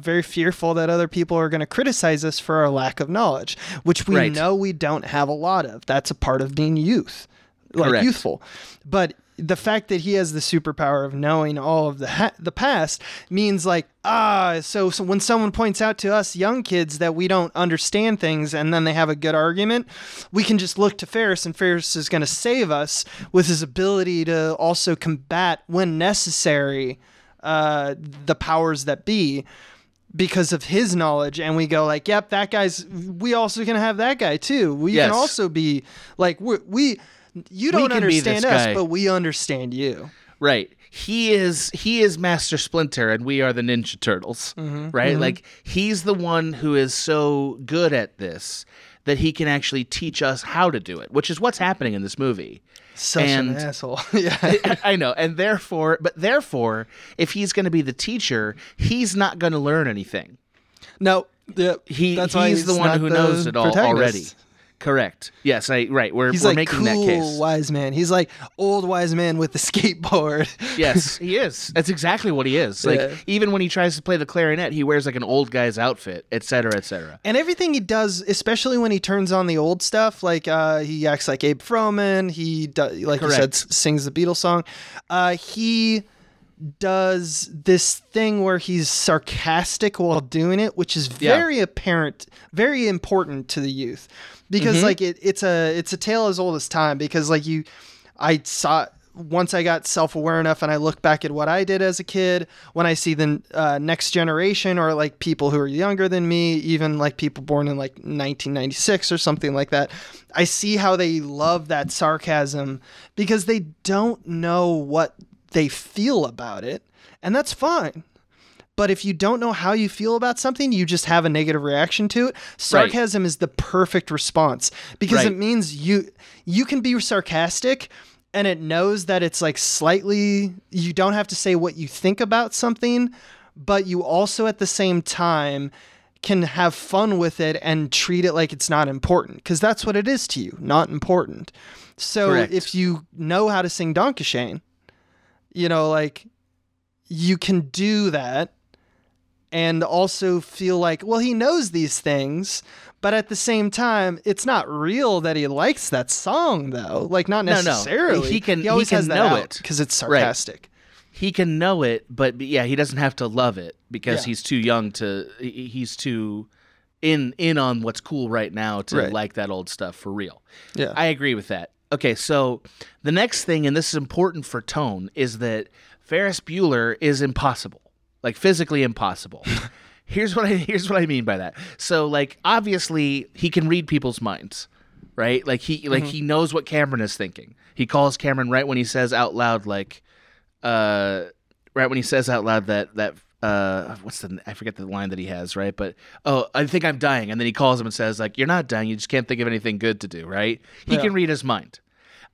very fearful that other people are going to criticize us for our lack of knowledge, which we know we don't have a lot of. That's a part of being youthful. But the fact that he has the superpower of knowing all of the past means so when someone points out to us young kids that we don't understand things and then they have a good argument, we can just look to Ferris, and Ferris is going to save us with his ability to also combat when necessary the powers that be because of his knowledge. And we go like, yep, that guy's, we also can have that guy too. We can also be like, you don't understand us, but we understand you. Right. He is Master Splinter, and we are the Ninja Turtles. Mm-hmm. Right? Mm-hmm. Like, he's the one who is so good at this that he can actually teach us how to do it, which is what's happening in this movie. Such an asshole. Yeah. I know. And therefore, if he's going to be the teacher, he's not going to learn anything. No. He's the one who knows it all already. Correct. Yes. Right. We're making that case. He's like cool wise man. He's like old wise man with the skateboard. Yes, he is. That's exactly what he is. Like even when he tries to play the clarinet, he wears like an old guy's outfit, et cetera, et cetera. And everything he does, especially when he turns on the old stuff, like he acts like Abe Froman. He does, like you said, sings the Beatles song. He does this thing where he's sarcastic while doing it, which is very apparent, very important to the youth, because it's a tale as old as time. Because I saw, once I got self-aware enough and I look back at what I did as a kid, when I see the next generation or like people who are younger than me, even like people born in like 1996 or something like that, I see how they love that sarcasm because they don't know what they feel about it, and that's fine. But if you don't know how you feel about something, you just have a negative reaction to it. Sarcasm is the perfect response because it means you can be sarcastic, and it knows that it's like slightly, you don't have to say what you think about something, but you also at the same time can have fun with it and treat it like it's not important, because that's what it is to you, not important. So if you know how to sing Don Quixote, you can do that and also feel like, well, he knows these things, but at the same time, it's not real that he likes that song, though. Like, not necessarily. No. He always has that out because it's sarcastic. Right. He can know it, but he doesn't have to love it because he's too young to, he's too in on what's cool right now to like that old stuff for real. Yeah, I agree with that. Okay, so the next thing, and this is important for tone, is that Ferris Bueller is impossible, like physically impossible. Here's what I mean by that. So, obviously, he can read people's minds, right? Like he knows what Cameron is thinking. He calls Cameron right when he says out loud, that I forget the line that he has, right? But, oh, I think I'm dying. And then he calls him and says, you're not dying. You just can't think of anything good to do, right? He can read his mind.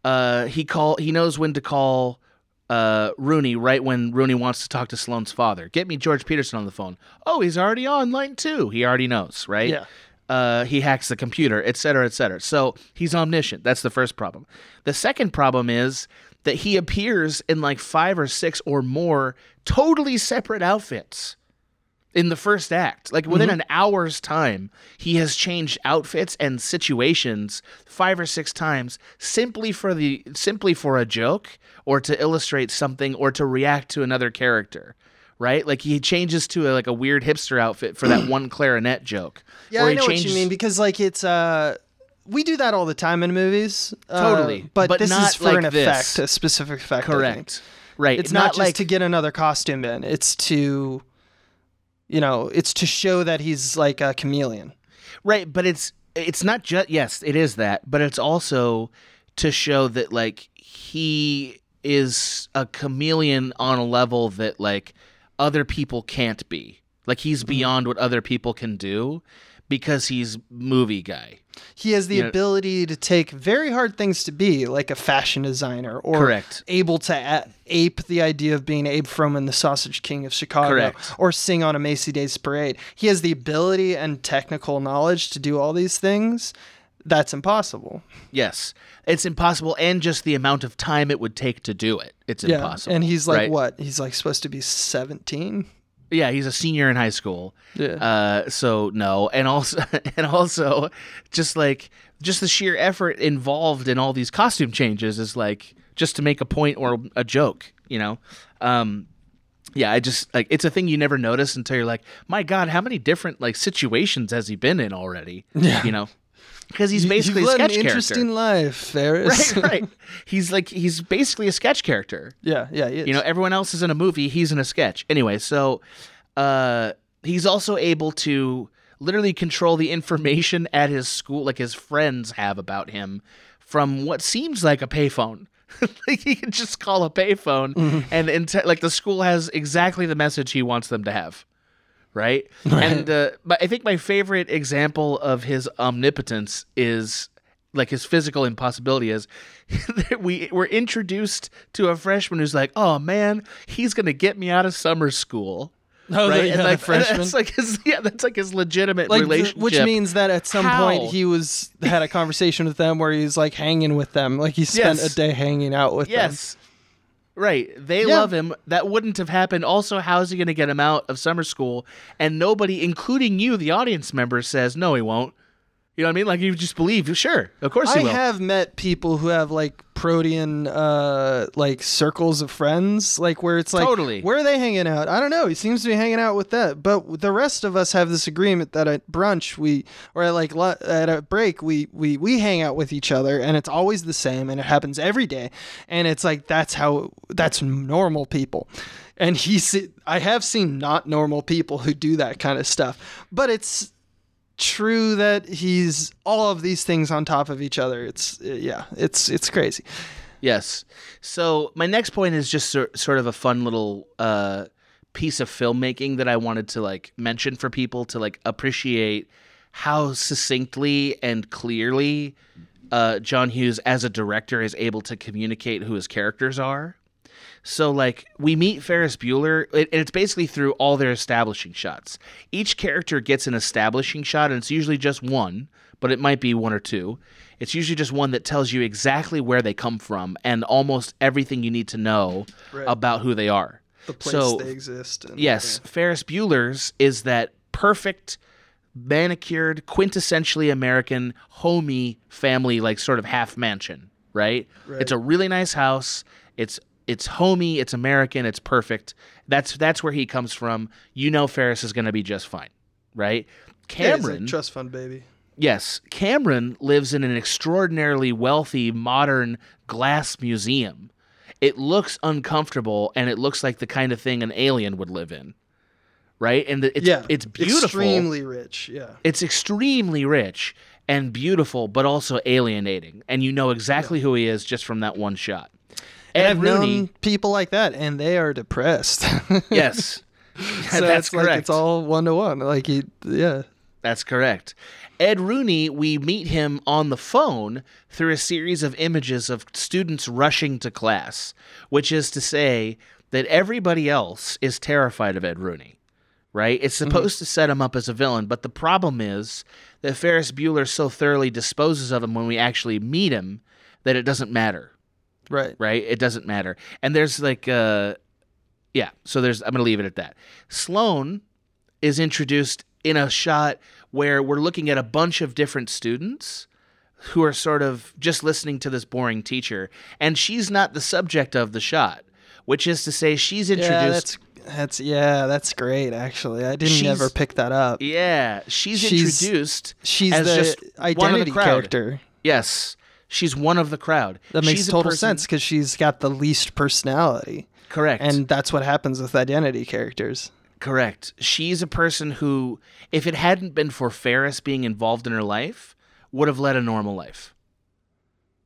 He knows when to call Rooney right when Rooney wants to talk to Sloane's father. Get me George Peterson on the phone. Oh, he's already on line 2. He already knows, right? Yeah. He hacks the computer, et cetera, et cetera. So he's omniscient. That's the first problem. The second problem is that he appears in 5 or 6 or more totally separate outfits in the first act. Within an hour's time, he has changed outfits and situations 5 or 6 times simply for a joke or to illustrate something or to react to another character, right? Like he changes to a weird hipster outfit for that one clarinet joke. Yeah, I know what you mean, because like it's we do that all the time in movies. Totally. But this not is for like an effect, a specific effect. Correct. Right. It's not just like to get another costume in. It's to, you know, it's to show that he's like a chameleon. Right. But it's not just, yes, it is that, but it's also to show that like he is a chameleon on a level that like other people can't be. Like he's beyond what other people can do because he's movie guy. He has the ability to take very hard things to be, like a fashion designer, or correct. Able to ape the idea of being Abe Froman, the Sausage King of Chicago, correct. Or sing on a Macy Day's parade. He has the ability and technical knowledge to do all these things. That's impossible. Yes, it's impossible, and just the amount of time it would take to do it. It's impossible. And he's like, right? What? He's like supposed to be 17. Yeah, he's a senior in high school. Yeah. So no, and also, just the sheer effort involved in all these costume changes is like just to make a point or a joke, you know. Yeah, I just like it's a thing you never notice until you're like, my God, how many different like situations has he been in already? Yeah. You know, because he's basically a sketch character. You've led an interesting life, Ferris. Right. He's basically a sketch character. Yeah, he is. You know, everyone else is in a movie, he's in a sketch. Anyway, so he's also able to literally control the information at his school, like his friends have about him, from what seems like a payphone. Like he can just call a payphone, and the school has exactly the message he wants them to have. Right? And but I think my favorite example of his omnipotence is like his physical impossibility is that we were introduced to a freshman who's like, oh man, he's going to get me out of summer school. Oh, right? And like freshman. That's like his legitimate relationship. Which means that at some point he had a conversation with them where he's like hanging with them. Like he spent a day hanging out with them. Yes. Right. They love him. That wouldn't have happened. Also, how is he going to get him out of summer school? And nobody, including you, the audience member, says, no, he won't. You know what I mean? Like, you just believe, sure, of course he will. I have met people who have, like, protean, circles of friends, like, where it's like, totally. Where are they hanging out? I don't know. He seems to be hanging out with that. But the rest of us have this agreement that at brunch, at a break, we hang out with each other, and it's always the same, and it happens every day. And it's like, that's normal people. And I have seen not normal people who do that kind of stuff. But it's true that he's all of these things on top of each other. It's crazy. Yes. So my next point is just sort of a fun little piece of filmmaking that I wanted to like mention for people to like appreciate how succinctly and clearly John Hughes as a director is able to communicate who his characters are. So, like, we meet Ferris Bueller, and it's basically through all their establishing shots. Each character gets an establishing shot, and it's usually just one, but it might be one or two. It's usually just one that tells you exactly where they come from and almost everything you need to know about who they are. The place they exist. Ferris Bueller's is that perfect, manicured, quintessentially American, homey family, like, sort of half mansion, right? It's a really nice house. It's homey, it's American, it's perfect. That's where he comes from. You know Ferris is going to be just fine, right? Cameron... Yeah, he's a trust fund baby. Yes. Cameron lives in an extraordinarily wealthy, modern glass museum. It looks uncomfortable, and it looks like the kind of thing an alien would live in, right? And it's beautiful. Extremely rich, yeah. It's extremely rich and beautiful, but also alienating. And you know exactly who he is just from that one shot. Ed Rooney. Known people like that, and they are depressed. Yes. So that's correct. Like it's all one-to-one. Like that's correct. Ed Rooney, we meet him on the phone through a series of images of students rushing to class, which is to say that everybody else is terrified of Ed Rooney, right? It's supposed to set him up as a villain, but the problem is that Ferris Bueller so thoroughly disposes of him when we actually meet him that it doesn't matter. Right. It doesn't matter. And there's I'm going to leave it at that. Sloane is introduced in a shot where we're looking at a bunch of different students who are sort of just listening to this boring teacher. And she's not the subject of the shot, which is to say she's introduced. Yeah, That's great. Actually, I didn't ever pick that up. Yeah, she's introduced. She's as the just identity the character. Yes, she's one of the crowd. That makes total sense because she's got the least personality. Correct, and that's what happens with identity characters. Correct. She's a person who, if it hadn't been for Ferris being involved in her life, would have led a normal life.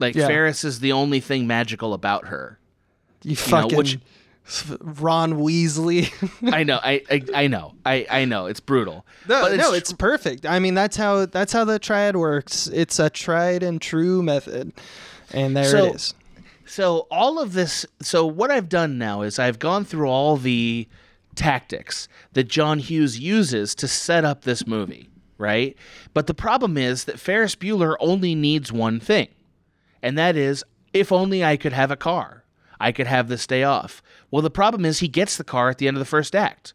Like, yeah. Ferris is the only thing magical about her. You fucking know, Ron Weasley. I know. It's brutal. No, it's perfect. I mean, that's how the triad works. It's a tried and true method. And it is. So all of this. So what I've done now is I've gone through all the tactics that John Hughes uses to set up this movie, right? But the problem is that Ferris Bueller only needs one thing, and that is, if only I could have a car, I could have this day off. Well, the problem is he gets the car at the end of the first act.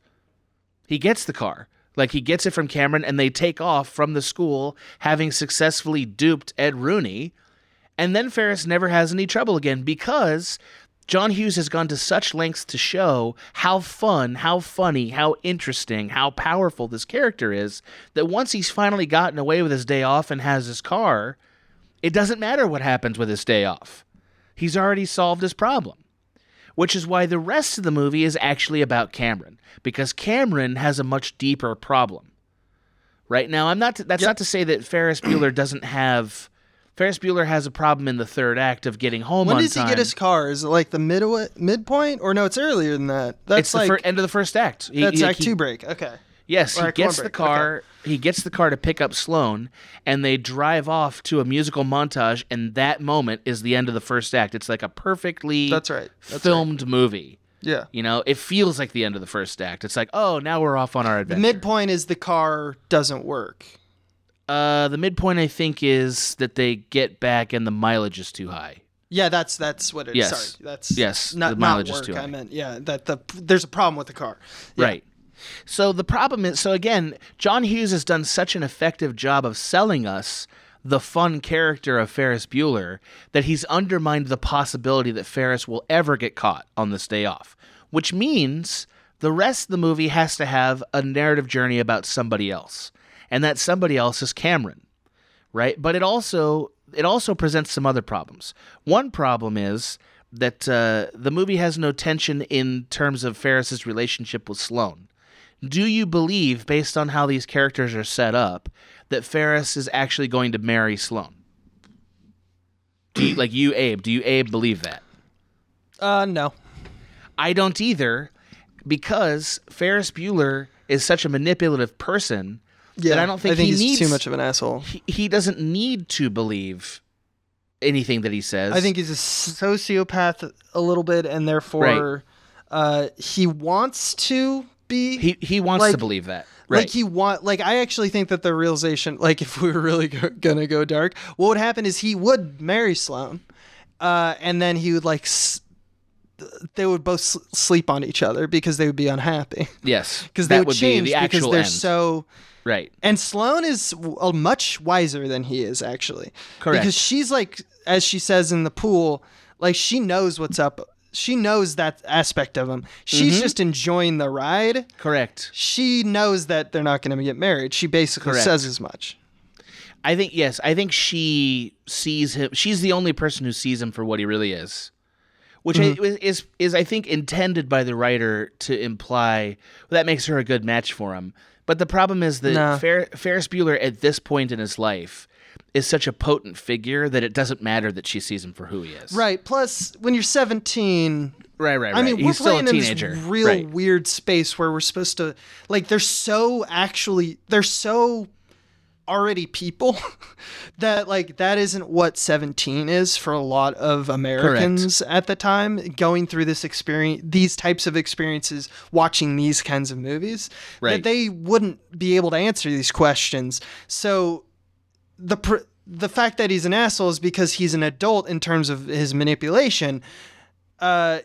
He gets the car. Like, he gets it from Cameron, and they take off from the school, having successfully duped Ed Rooney, and then Ferris never has any trouble again because John Hughes has gone to such lengths to show how fun, how funny, how interesting, how powerful this character is that once he's finally gotten away with his day off and has his car, it doesn't matter what happens with his day off. He's already solved his problem, which is why the rest of the movie is actually about Cameron, because Cameron has a much deeper problem. Right now, not to say that Ferris Bueller doesn't have... Ferris Bueller has a problem in the third act of getting home on time. When does he get his car? Is it like the midpoint? Or no, it's earlier than that. It's the end of the first act. That's act two break. Okay. Yes, he gets the car. Okay. He gets the car to pick up Sloane, and they drive off to a musical montage, and that moment is the end of the first act. It's like a perfectly filmed movie. Yeah. You know, it feels like the end of the first act. It's like, oh, now we're off on our adventure. The midpoint is the car doesn't work. The midpoint, I think, is that they get back and the mileage is too high. Yeah, that's what it is. Yes. Sorry, the mileage is too high. I meant, there's a problem with the car. Yeah. Right. So the problem is, again, John Hughes has done such an effective job of selling us the fun character of Ferris Bueller that he's undermined the possibility that Ferris will ever get caught on this day off, which means the rest of the movie has to have a narrative journey about somebody else. And that somebody else is Cameron, right? But it also presents some other problems. One problem is that the movie has no tension in terms of Ferris's relationship with Sloane. Do you believe, based on how these characters are set up, that Ferris is actually going to marry Sloane? Do you, Abe, believe that? No. I don't either, because Ferris Bueller is such a manipulative person... Yeah, I don't think he needs too much of an asshole. He doesn't need to believe anything that he says. I think he's a sociopath a little bit, and therefore, he wants to be. He wants to believe that. Right. I actually think that the realization, like, if we were really gonna go dark, what would happen is he would marry Sloane, and then he would they would both sleep on each other because they would be unhappy. Yes, because they would change be the actual because they're end. So. Right. And Sloane is much wiser than he is, actually. Correct. Because she's like, as she says in the pool, like, she knows what's up. She knows that aspect of him. She's just enjoying the ride. Correct. She knows that they're not going to get married. She basically says as much. I think, yes. I think she sees him. She's the only person who sees him for what he really is. Which is, I think, intended by the writer to imply, well, that makes her a good match for him. But the problem is that Ferris Bueller at this point in his life is such a potent figure that it doesn't matter that she sees him for who he is. Right. Plus, when you're 17... Right. I mean, he's still a teenager. In this real weird space where we're supposed to... Like, they're so already people that, like, that isn't what 17 is for a lot of Americans at the time, going through this experience, these types of experiences, watching these kinds of movies, that they wouldn't be able to answer these questions. So the fact that he's an asshole is because he's an adult in terms of his manipulation.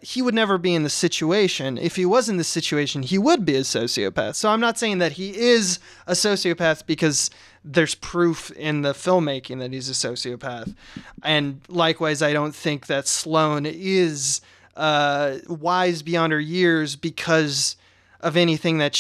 He would never be in the situation. If he was in this situation, he would be a sociopath. So I'm not saying that he is a sociopath because there's proof in the filmmaking that he's a sociopath. And likewise, I don't think that Sloane is wise beyond her years because of anything that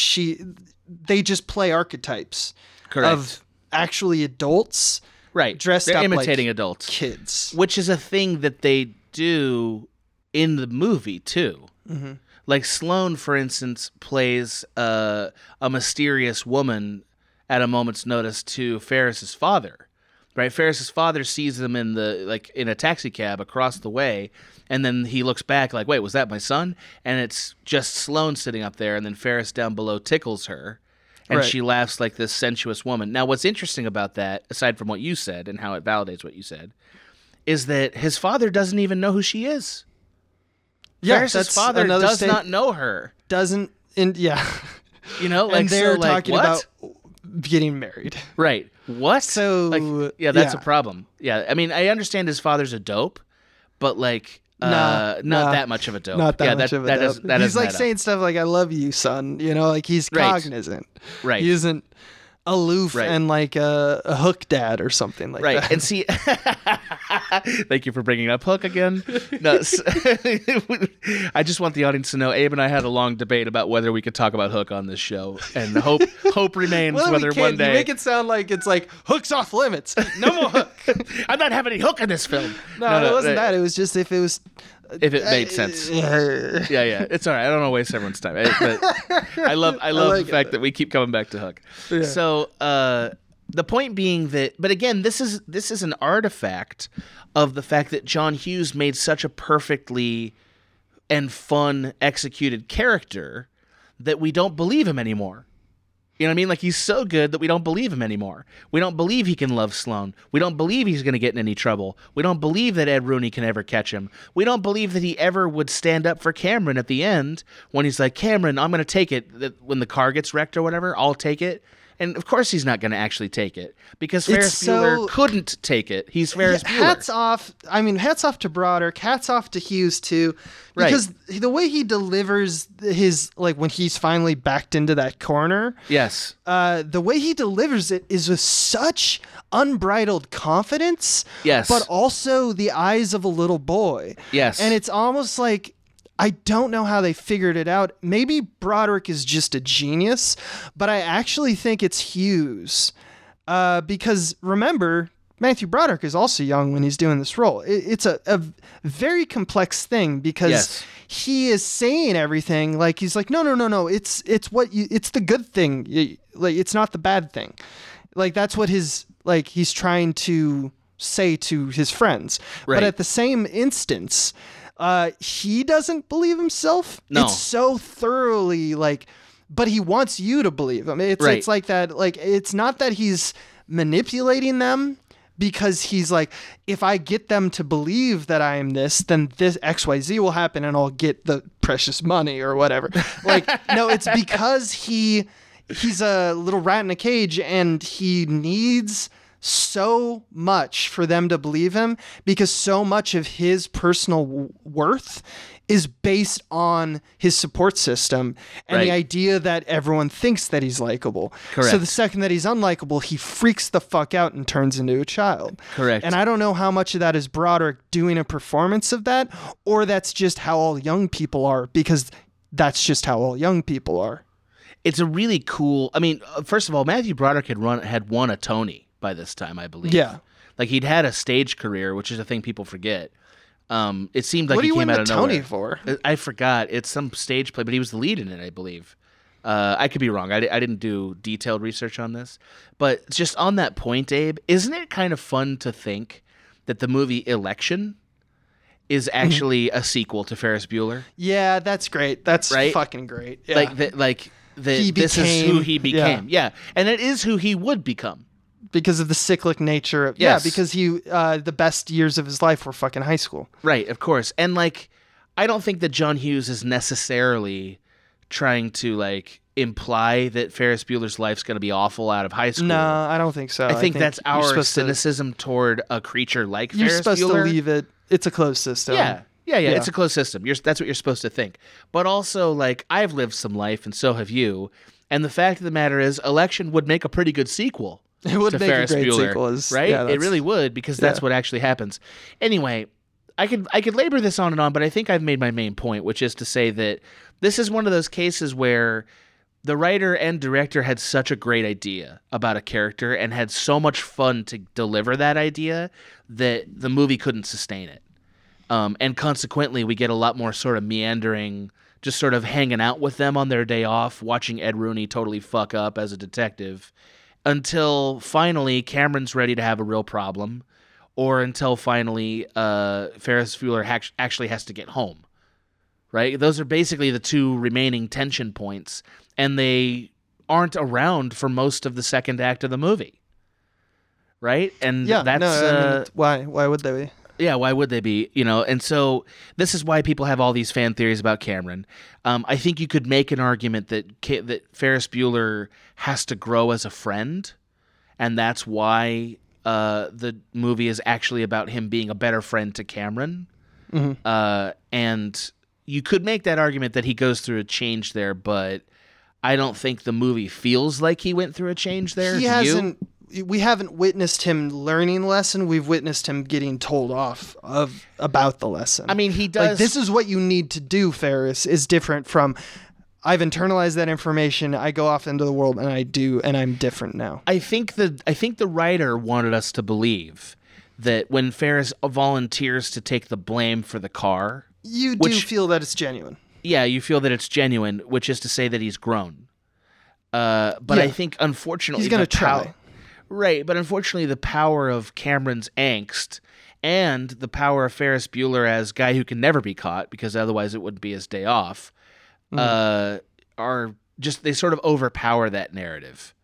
they just play archetypes. Correct. Of actually adults. Right. They're imitating like adults. Kids. Which is a thing that they do in the movie, too. Mm-hmm. Like Sloane, for instance, plays a mysterious woman at a moment's notice to Ferris's father. Right? Ferris's father sees them in a taxi cab across the way, and then he looks back like, wait, was that my son? And it's just Sloane sitting up there, and then Ferris down below tickles her. And right. She laughs like this sensuous woman. Now, what's interesting about that, aside from what you said and how it validates what you said, is that his father doesn't even know who she is. Yeah, Ferris's father does not know her. Doesn't, and yeah. You know, like, and they're so, like, talking what? About getting married. Right. What? So, like, yeah, that's a problem. Yeah, I mean, I understand his father's a dope, but, like... not that much of a dope. Not that much of a dope. He's like saying stuff like, I love you, son. You know, like he's cognizant. Right. He isn't aloof and like a hook dad or something like that. Right. And see, thank you for bringing up hook again. No, I just want the audience to know Abe and I had a long debate about whether we could talk about hook on this show. And hope remains whether one day. You make it sound like it's like hook's off limits. No more hook. I'm not having any hook in this film. No, it wasn't that. It was just if it made sense. Yeah. It's all right. I don't want to waste everyone's time. But I love like the fact that we keep coming back to hook. Yeah. So the point being that, but again, this is an artifact of the fact that John Hughes made such a perfectly and fun executed character that we don't believe him anymore. You know what I mean? Like, he's so good that we don't believe him anymore. We don't believe he can love Sloane. We don't believe he's going to get in any trouble. We don't believe that Ed Rooney can ever catch him. We don't believe that he ever would stand up for Cameron at the end when he's like, Cameron, I'm going to take it. When the car gets wrecked or whatever, I'll take it. And, of course, he's not going to actually take it because Ferris Bueller couldn't take it. He's Ferris Bueller. Hats off to Broderick. Hats off to Hughes, too. Because the way he delivers his, like, when he's finally backed into that corner. Yes. The way he delivers it is with such unbridled confidence. Yes. But also the eyes of a little boy. Yes. And it's almost like... I don't know how they figured it out. Maybe Broderick is just a genius, but I actually think it's Hughes. Because remember, Matthew Broderick is also young when he's doing this role. It's a very complex thing because he is saying everything. Like, he's like, no. It's the good thing. Like, it's not the bad thing. Like, that's what he's trying to say to his friends. Right. But at the same instance, he doesn't believe himself. No. It's so thoroughly but he wants you to believe him. It's it's like that. Like, it's not that he's manipulating them because he's like, if I get them to believe that I am this, then this XYZ will happen and I'll get the precious money or whatever. Like, no, it's because he's a little rat in a cage and he needs so much for them to believe him because so much of his personal worth is based on his support system and the idea that everyone thinks that he's likable. Correct. So the second that he's unlikable, he freaks the fuck out and turns into a child. Correct. And I don't know how much of that is Broderick doing a performance of that, or that's just how all young people are, because that's just how all young people are. It's a really cool... I mean, first of all, Matthew Broderick had won a Tony by this time, I believe. Yeah. Like, he'd had a stage career, which is a thing people forget. It seemed like he came out of nowhere. What do you win the Tony for? I forgot. It's some stage play, but he was the lead in it, I believe. I could be wrong. I didn't do detailed research on this. But just on that point, Abe, isn't it kind of fun to think that the movie Election is actually a sequel to Ferris Bueller? Yeah, that's great. That's fucking great. Yeah. This is who he became. Yeah. And it is who he would become. Because of the cyclic nature of, because he the best years of his life were fucking high school. Right, of course. And I don't think that John Hughes is necessarily trying to imply that Ferris Bueller's life's going to be awful out of high school. No, I don't think so. I think that's our cynicism toward a creature like Ferris Bueller. You're supposed to leave it. It's a closed system. Yeah. It's a closed system. That's what you're supposed to think. But also, I've lived some life and so have you. And the fact of the matter is, Election would make a pretty good sequel. It would make Ferris a great sequel, right? Yeah, it really would, because that's what actually happens. Anyway, I could labor this on and on, but I think I've made my main point, which is to say that this is one of those cases where the writer and director had such a great idea about a character and had so much fun to deliver that idea that the movie couldn't sustain it. And consequently, we get a lot more sort of meandering, just sort of hanging out with them on their day off, watching Ed Rooney totally fuck up as a detective, until finally Cameron's ready to have a real problem, or until finally Ferris Bueller actually has to get home, right? Those are basically the two remaining tension points, and they aren't around for most of the second act of the movie, right? And yeah, that's... why would they be? Yeah, why would they be? You know, and so this is why people have all these fan theories about Cameron. I think you could make an argument that Ferris Bueller has to grow as a friend, and that's why the movie is actually about him being a better friend to Cameron. Mm-hmm. And you could make that argument that he goes through a change there, but I don't think the movie feels like he went through a change there. We haven't witnessed him learning the lesson. We've witnessed him getting told off about the lesson. I mean, he does. Like, this is what you need to do, Ferris, is different from I've internalized that information. I go off into the world and I do, and I'm different now. I think the writer wanted us to believe that when Ferris volunteers to take the blame for the car, you do feel that it's genuine. Yeah, you feel that it's genuine, which is to say that he's grown. But I think, unfortunately, he's going to try. Right, but unfortunately the power of Cameron's angst and the power of Ferris Bueller as guy who can never be caught because otherwise it wouldn't be his day off, are just, they sort of overpower that narrative,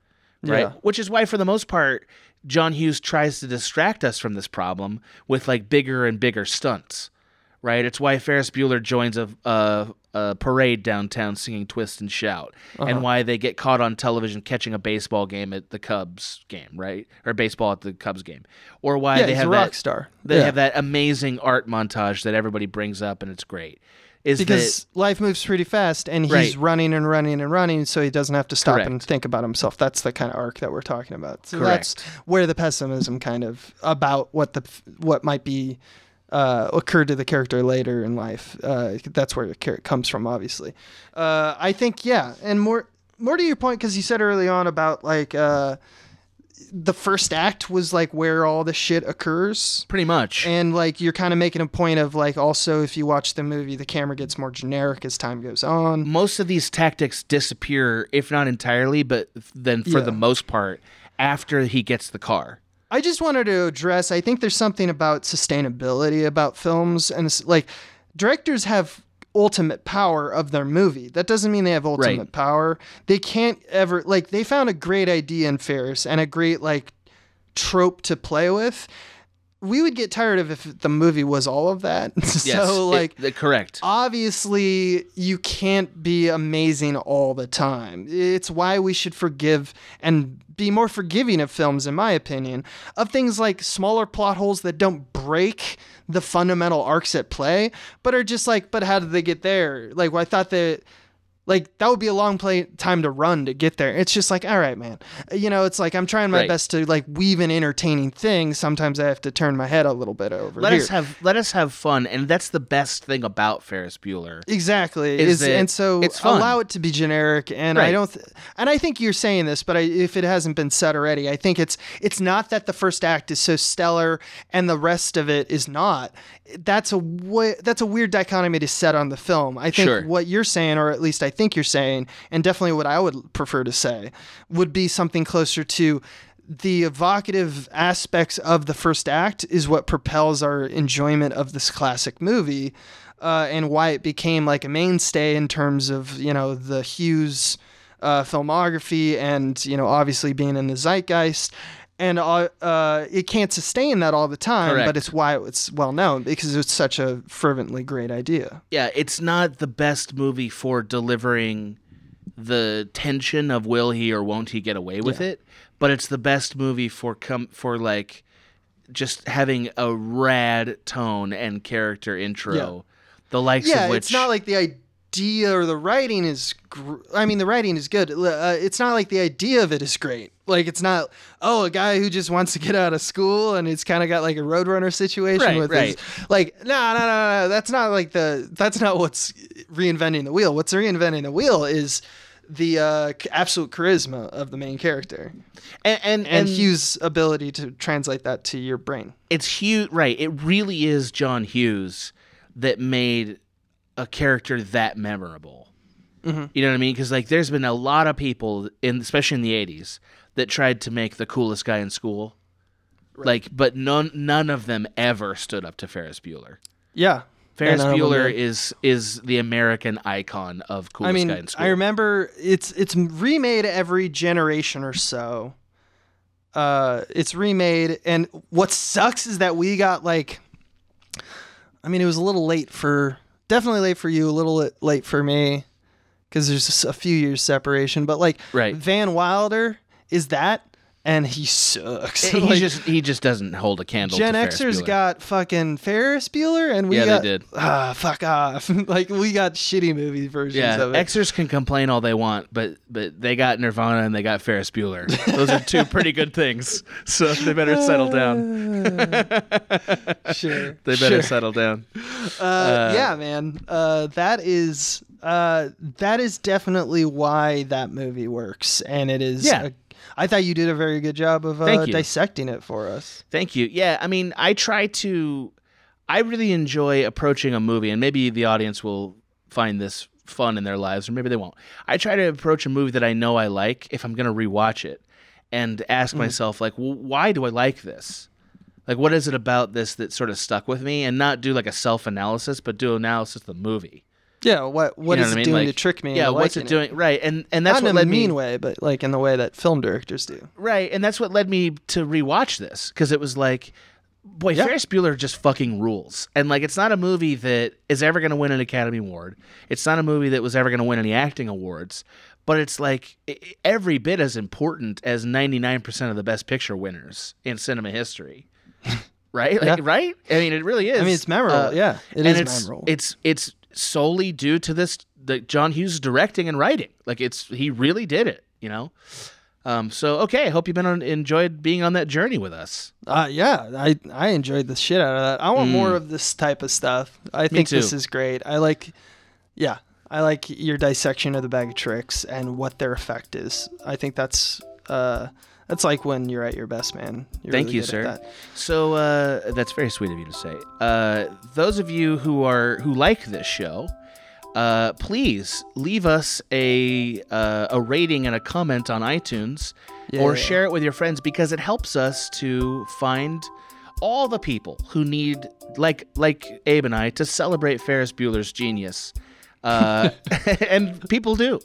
right? Yeah. Which is why for the most part John Hughes tries to distract us from this problem with like bigger and bigger stunts, right? It's why Ferris Bueller joins a parade downtown singing Twist and Shout, and why they get caught on television catching a baseball game at the Cubs game, right? Or baseball at the Cubs game. Or why they have a rock star. They have that amazing art montage that everybody brings up, and it's great. Because life moves pretty fast, and he's running and running and running, so he doesn't have to stop and think about himself. That's the kind of arc that we're talking about. So that's where the pessimism kind of about what might be occurred to the character later in life. That's where it comes from, obviously. I think, and more to your point, because you said early on about like the first act was like where all the shit occurs, pretty much. And like you're kind of making a point of like also if you watch the movie, the camera gets more generic as time goes on. Most of these tactics disappear, if not entirely, but then for the most part after he gets the car. I just wanted to address, I think there's something about sustainability about films, and it's like directors have ultimate power of their movie. That doesn't mean they have ultimate power. They can't ever, like, they found a great idea in Ferris and a great like trope to play with. We would get tired of if the movie was all of that. Yes, so like correct. Obviously, you can't be amazing all the time. It's why we should forgive and be more forgiving of films, in my opinion, of things like smaller plot holes that don't break the fundamental arcs at play, but are just like, but how did they get there? Like, well, I thought that... Like, that would be a long time to run to get there. It's just like, all right, man. You know, it's like I'm trying my best to, like, weave an entertaining thing. Sometimes I have to turn my head a little bit over here. Let us have fun, and that's the best thing about Ferris Bueller. Exactly. And so it's fun. Allow it to be generic, and I don't... and I think you're saying this, but if it hasn't been said already, I think it's not that the first act is so stellar and the rest of it is not. That's a weird dichotomy to set on the film. I think what you're saying, or at least I think you're saying, and definitely what I would prefer to say, would be something closer to the evocative aspects of the first act is what propels our enjoyment of this classic movie, and why it became like a mainstay in terms of, you know, the Hughes filmography and, you know, obviously being in the zeitgeist. And it can't sustain that all the time, but it's why it's well known, because it's such a fervently great idea. Yeah, it's not the best movie for delivering the tension of will he or won't he get away with it, but it's the best movie for like just having a rad tone and character intro, the likes of which... Yeah, it's not like the idea. idea or the writing is, I mean, the writing is good. It's not like the idea of it is great. Like, it's not, oh, a guy who just wants to get out of school and it's kind of got like a Roadrunner situation with his, like, no, that's not like that's not what's reinventing the wheel. What's reinventing the wheel is the absolute charisma of the main character and Hughes' ability to translate that to your brain. It's Hughes, right? It really is John Hughes that made a character that memorable. Mm-hmm. You know what I mean? Because like, there's been a lot of people, especially in the 80s, that tried to make the coolest guy in school, right? Like, but none of them ever stood up to Ferris Bueller. Yeah. Ferris Bueller is the American icon of coolest guy in school. I remember it's remade every generation or so. It's remade, and what sucks is that we got like, I mean, it was a little late for, definitely late for you, a little late for me, because there's a few years separation. But like, Van Wilder is that. And he sucks. He like, just doesn't hold a candle. Gen Xers got fucking Ferris Bueller, and we got, they did. Ah, fuck off! Like, we got shitty movie versions of it. Xers can complain all they want, but they got Nirvana and they got Ferris Bueller. Those are two pretty good things. So they better settle down. Yeah, man. That is definitely why that movie works, and it is. Yeah. I thought you did a very good job of dissecting it for us. Thank you. Yeah, I mean, I really enjoy approaching a movie, and maybe the audience will find this fun in their lives, or maybe they won't. I try to approach a movie that I know I like if I'm going to rewatch it and ask myself, like, well, why do I like this? Like, what is it about this that sort of stuck with me? And not do like a self-analysis, but do analysis of the movie. Yeah, what is it doing like, to trick me? Yeah, what's it doing? Right, and that's not what led me in a mean way, but like in the way that film directors do. Right, and that's what led me to rewatch this, because it was like, boy, yeah. Ferris Bueller just fucking rules, and like, it's not a movie that is ever going to win an Academy Award. It's not a movie that was ever going to win any acting awards, but it's like every bit as important as 99% of the Best Picture winners in cinema history. Right, like, yeah. Right. I mean, it really is. I mean, it's memorable. Yeah, it's memorable. It's solely due to this, the John Hughes directing and writing. Like, he really did it, you know? So, okay, I hope you've enjoyed being on that journey with us. Yeah, I enjoyed the shit out of that. I want more of this type of stuff. I think this is great. I like your dissection of the bag of tricks and what their effect is. I think that's like when you're at your best, man. Thank you, sir. So that's very sweet of you to say. Those of you who like this show, please leave us a rating and a comment on iTunes, or share it with your friends, because it helps us to find all the people who need, like Abe and I, to celebrate Ferris Bueller's genius. And people do.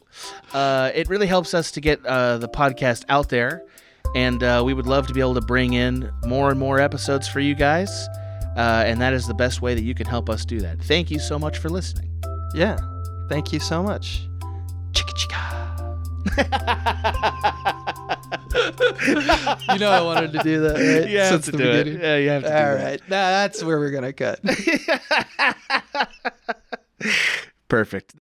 It really helps us to get the podcast out there. And we would love to be able to bring in more and more episodes for you guys. And that is the best way that you can help us do that. Thank you so much for listening. Yeah. Thank you so much. Chicka chicka. You know I wanted to do that, right? Yeah, since the beginning. Yeah, you have to do it. All right. Now that's where we're going to cut. Perfect.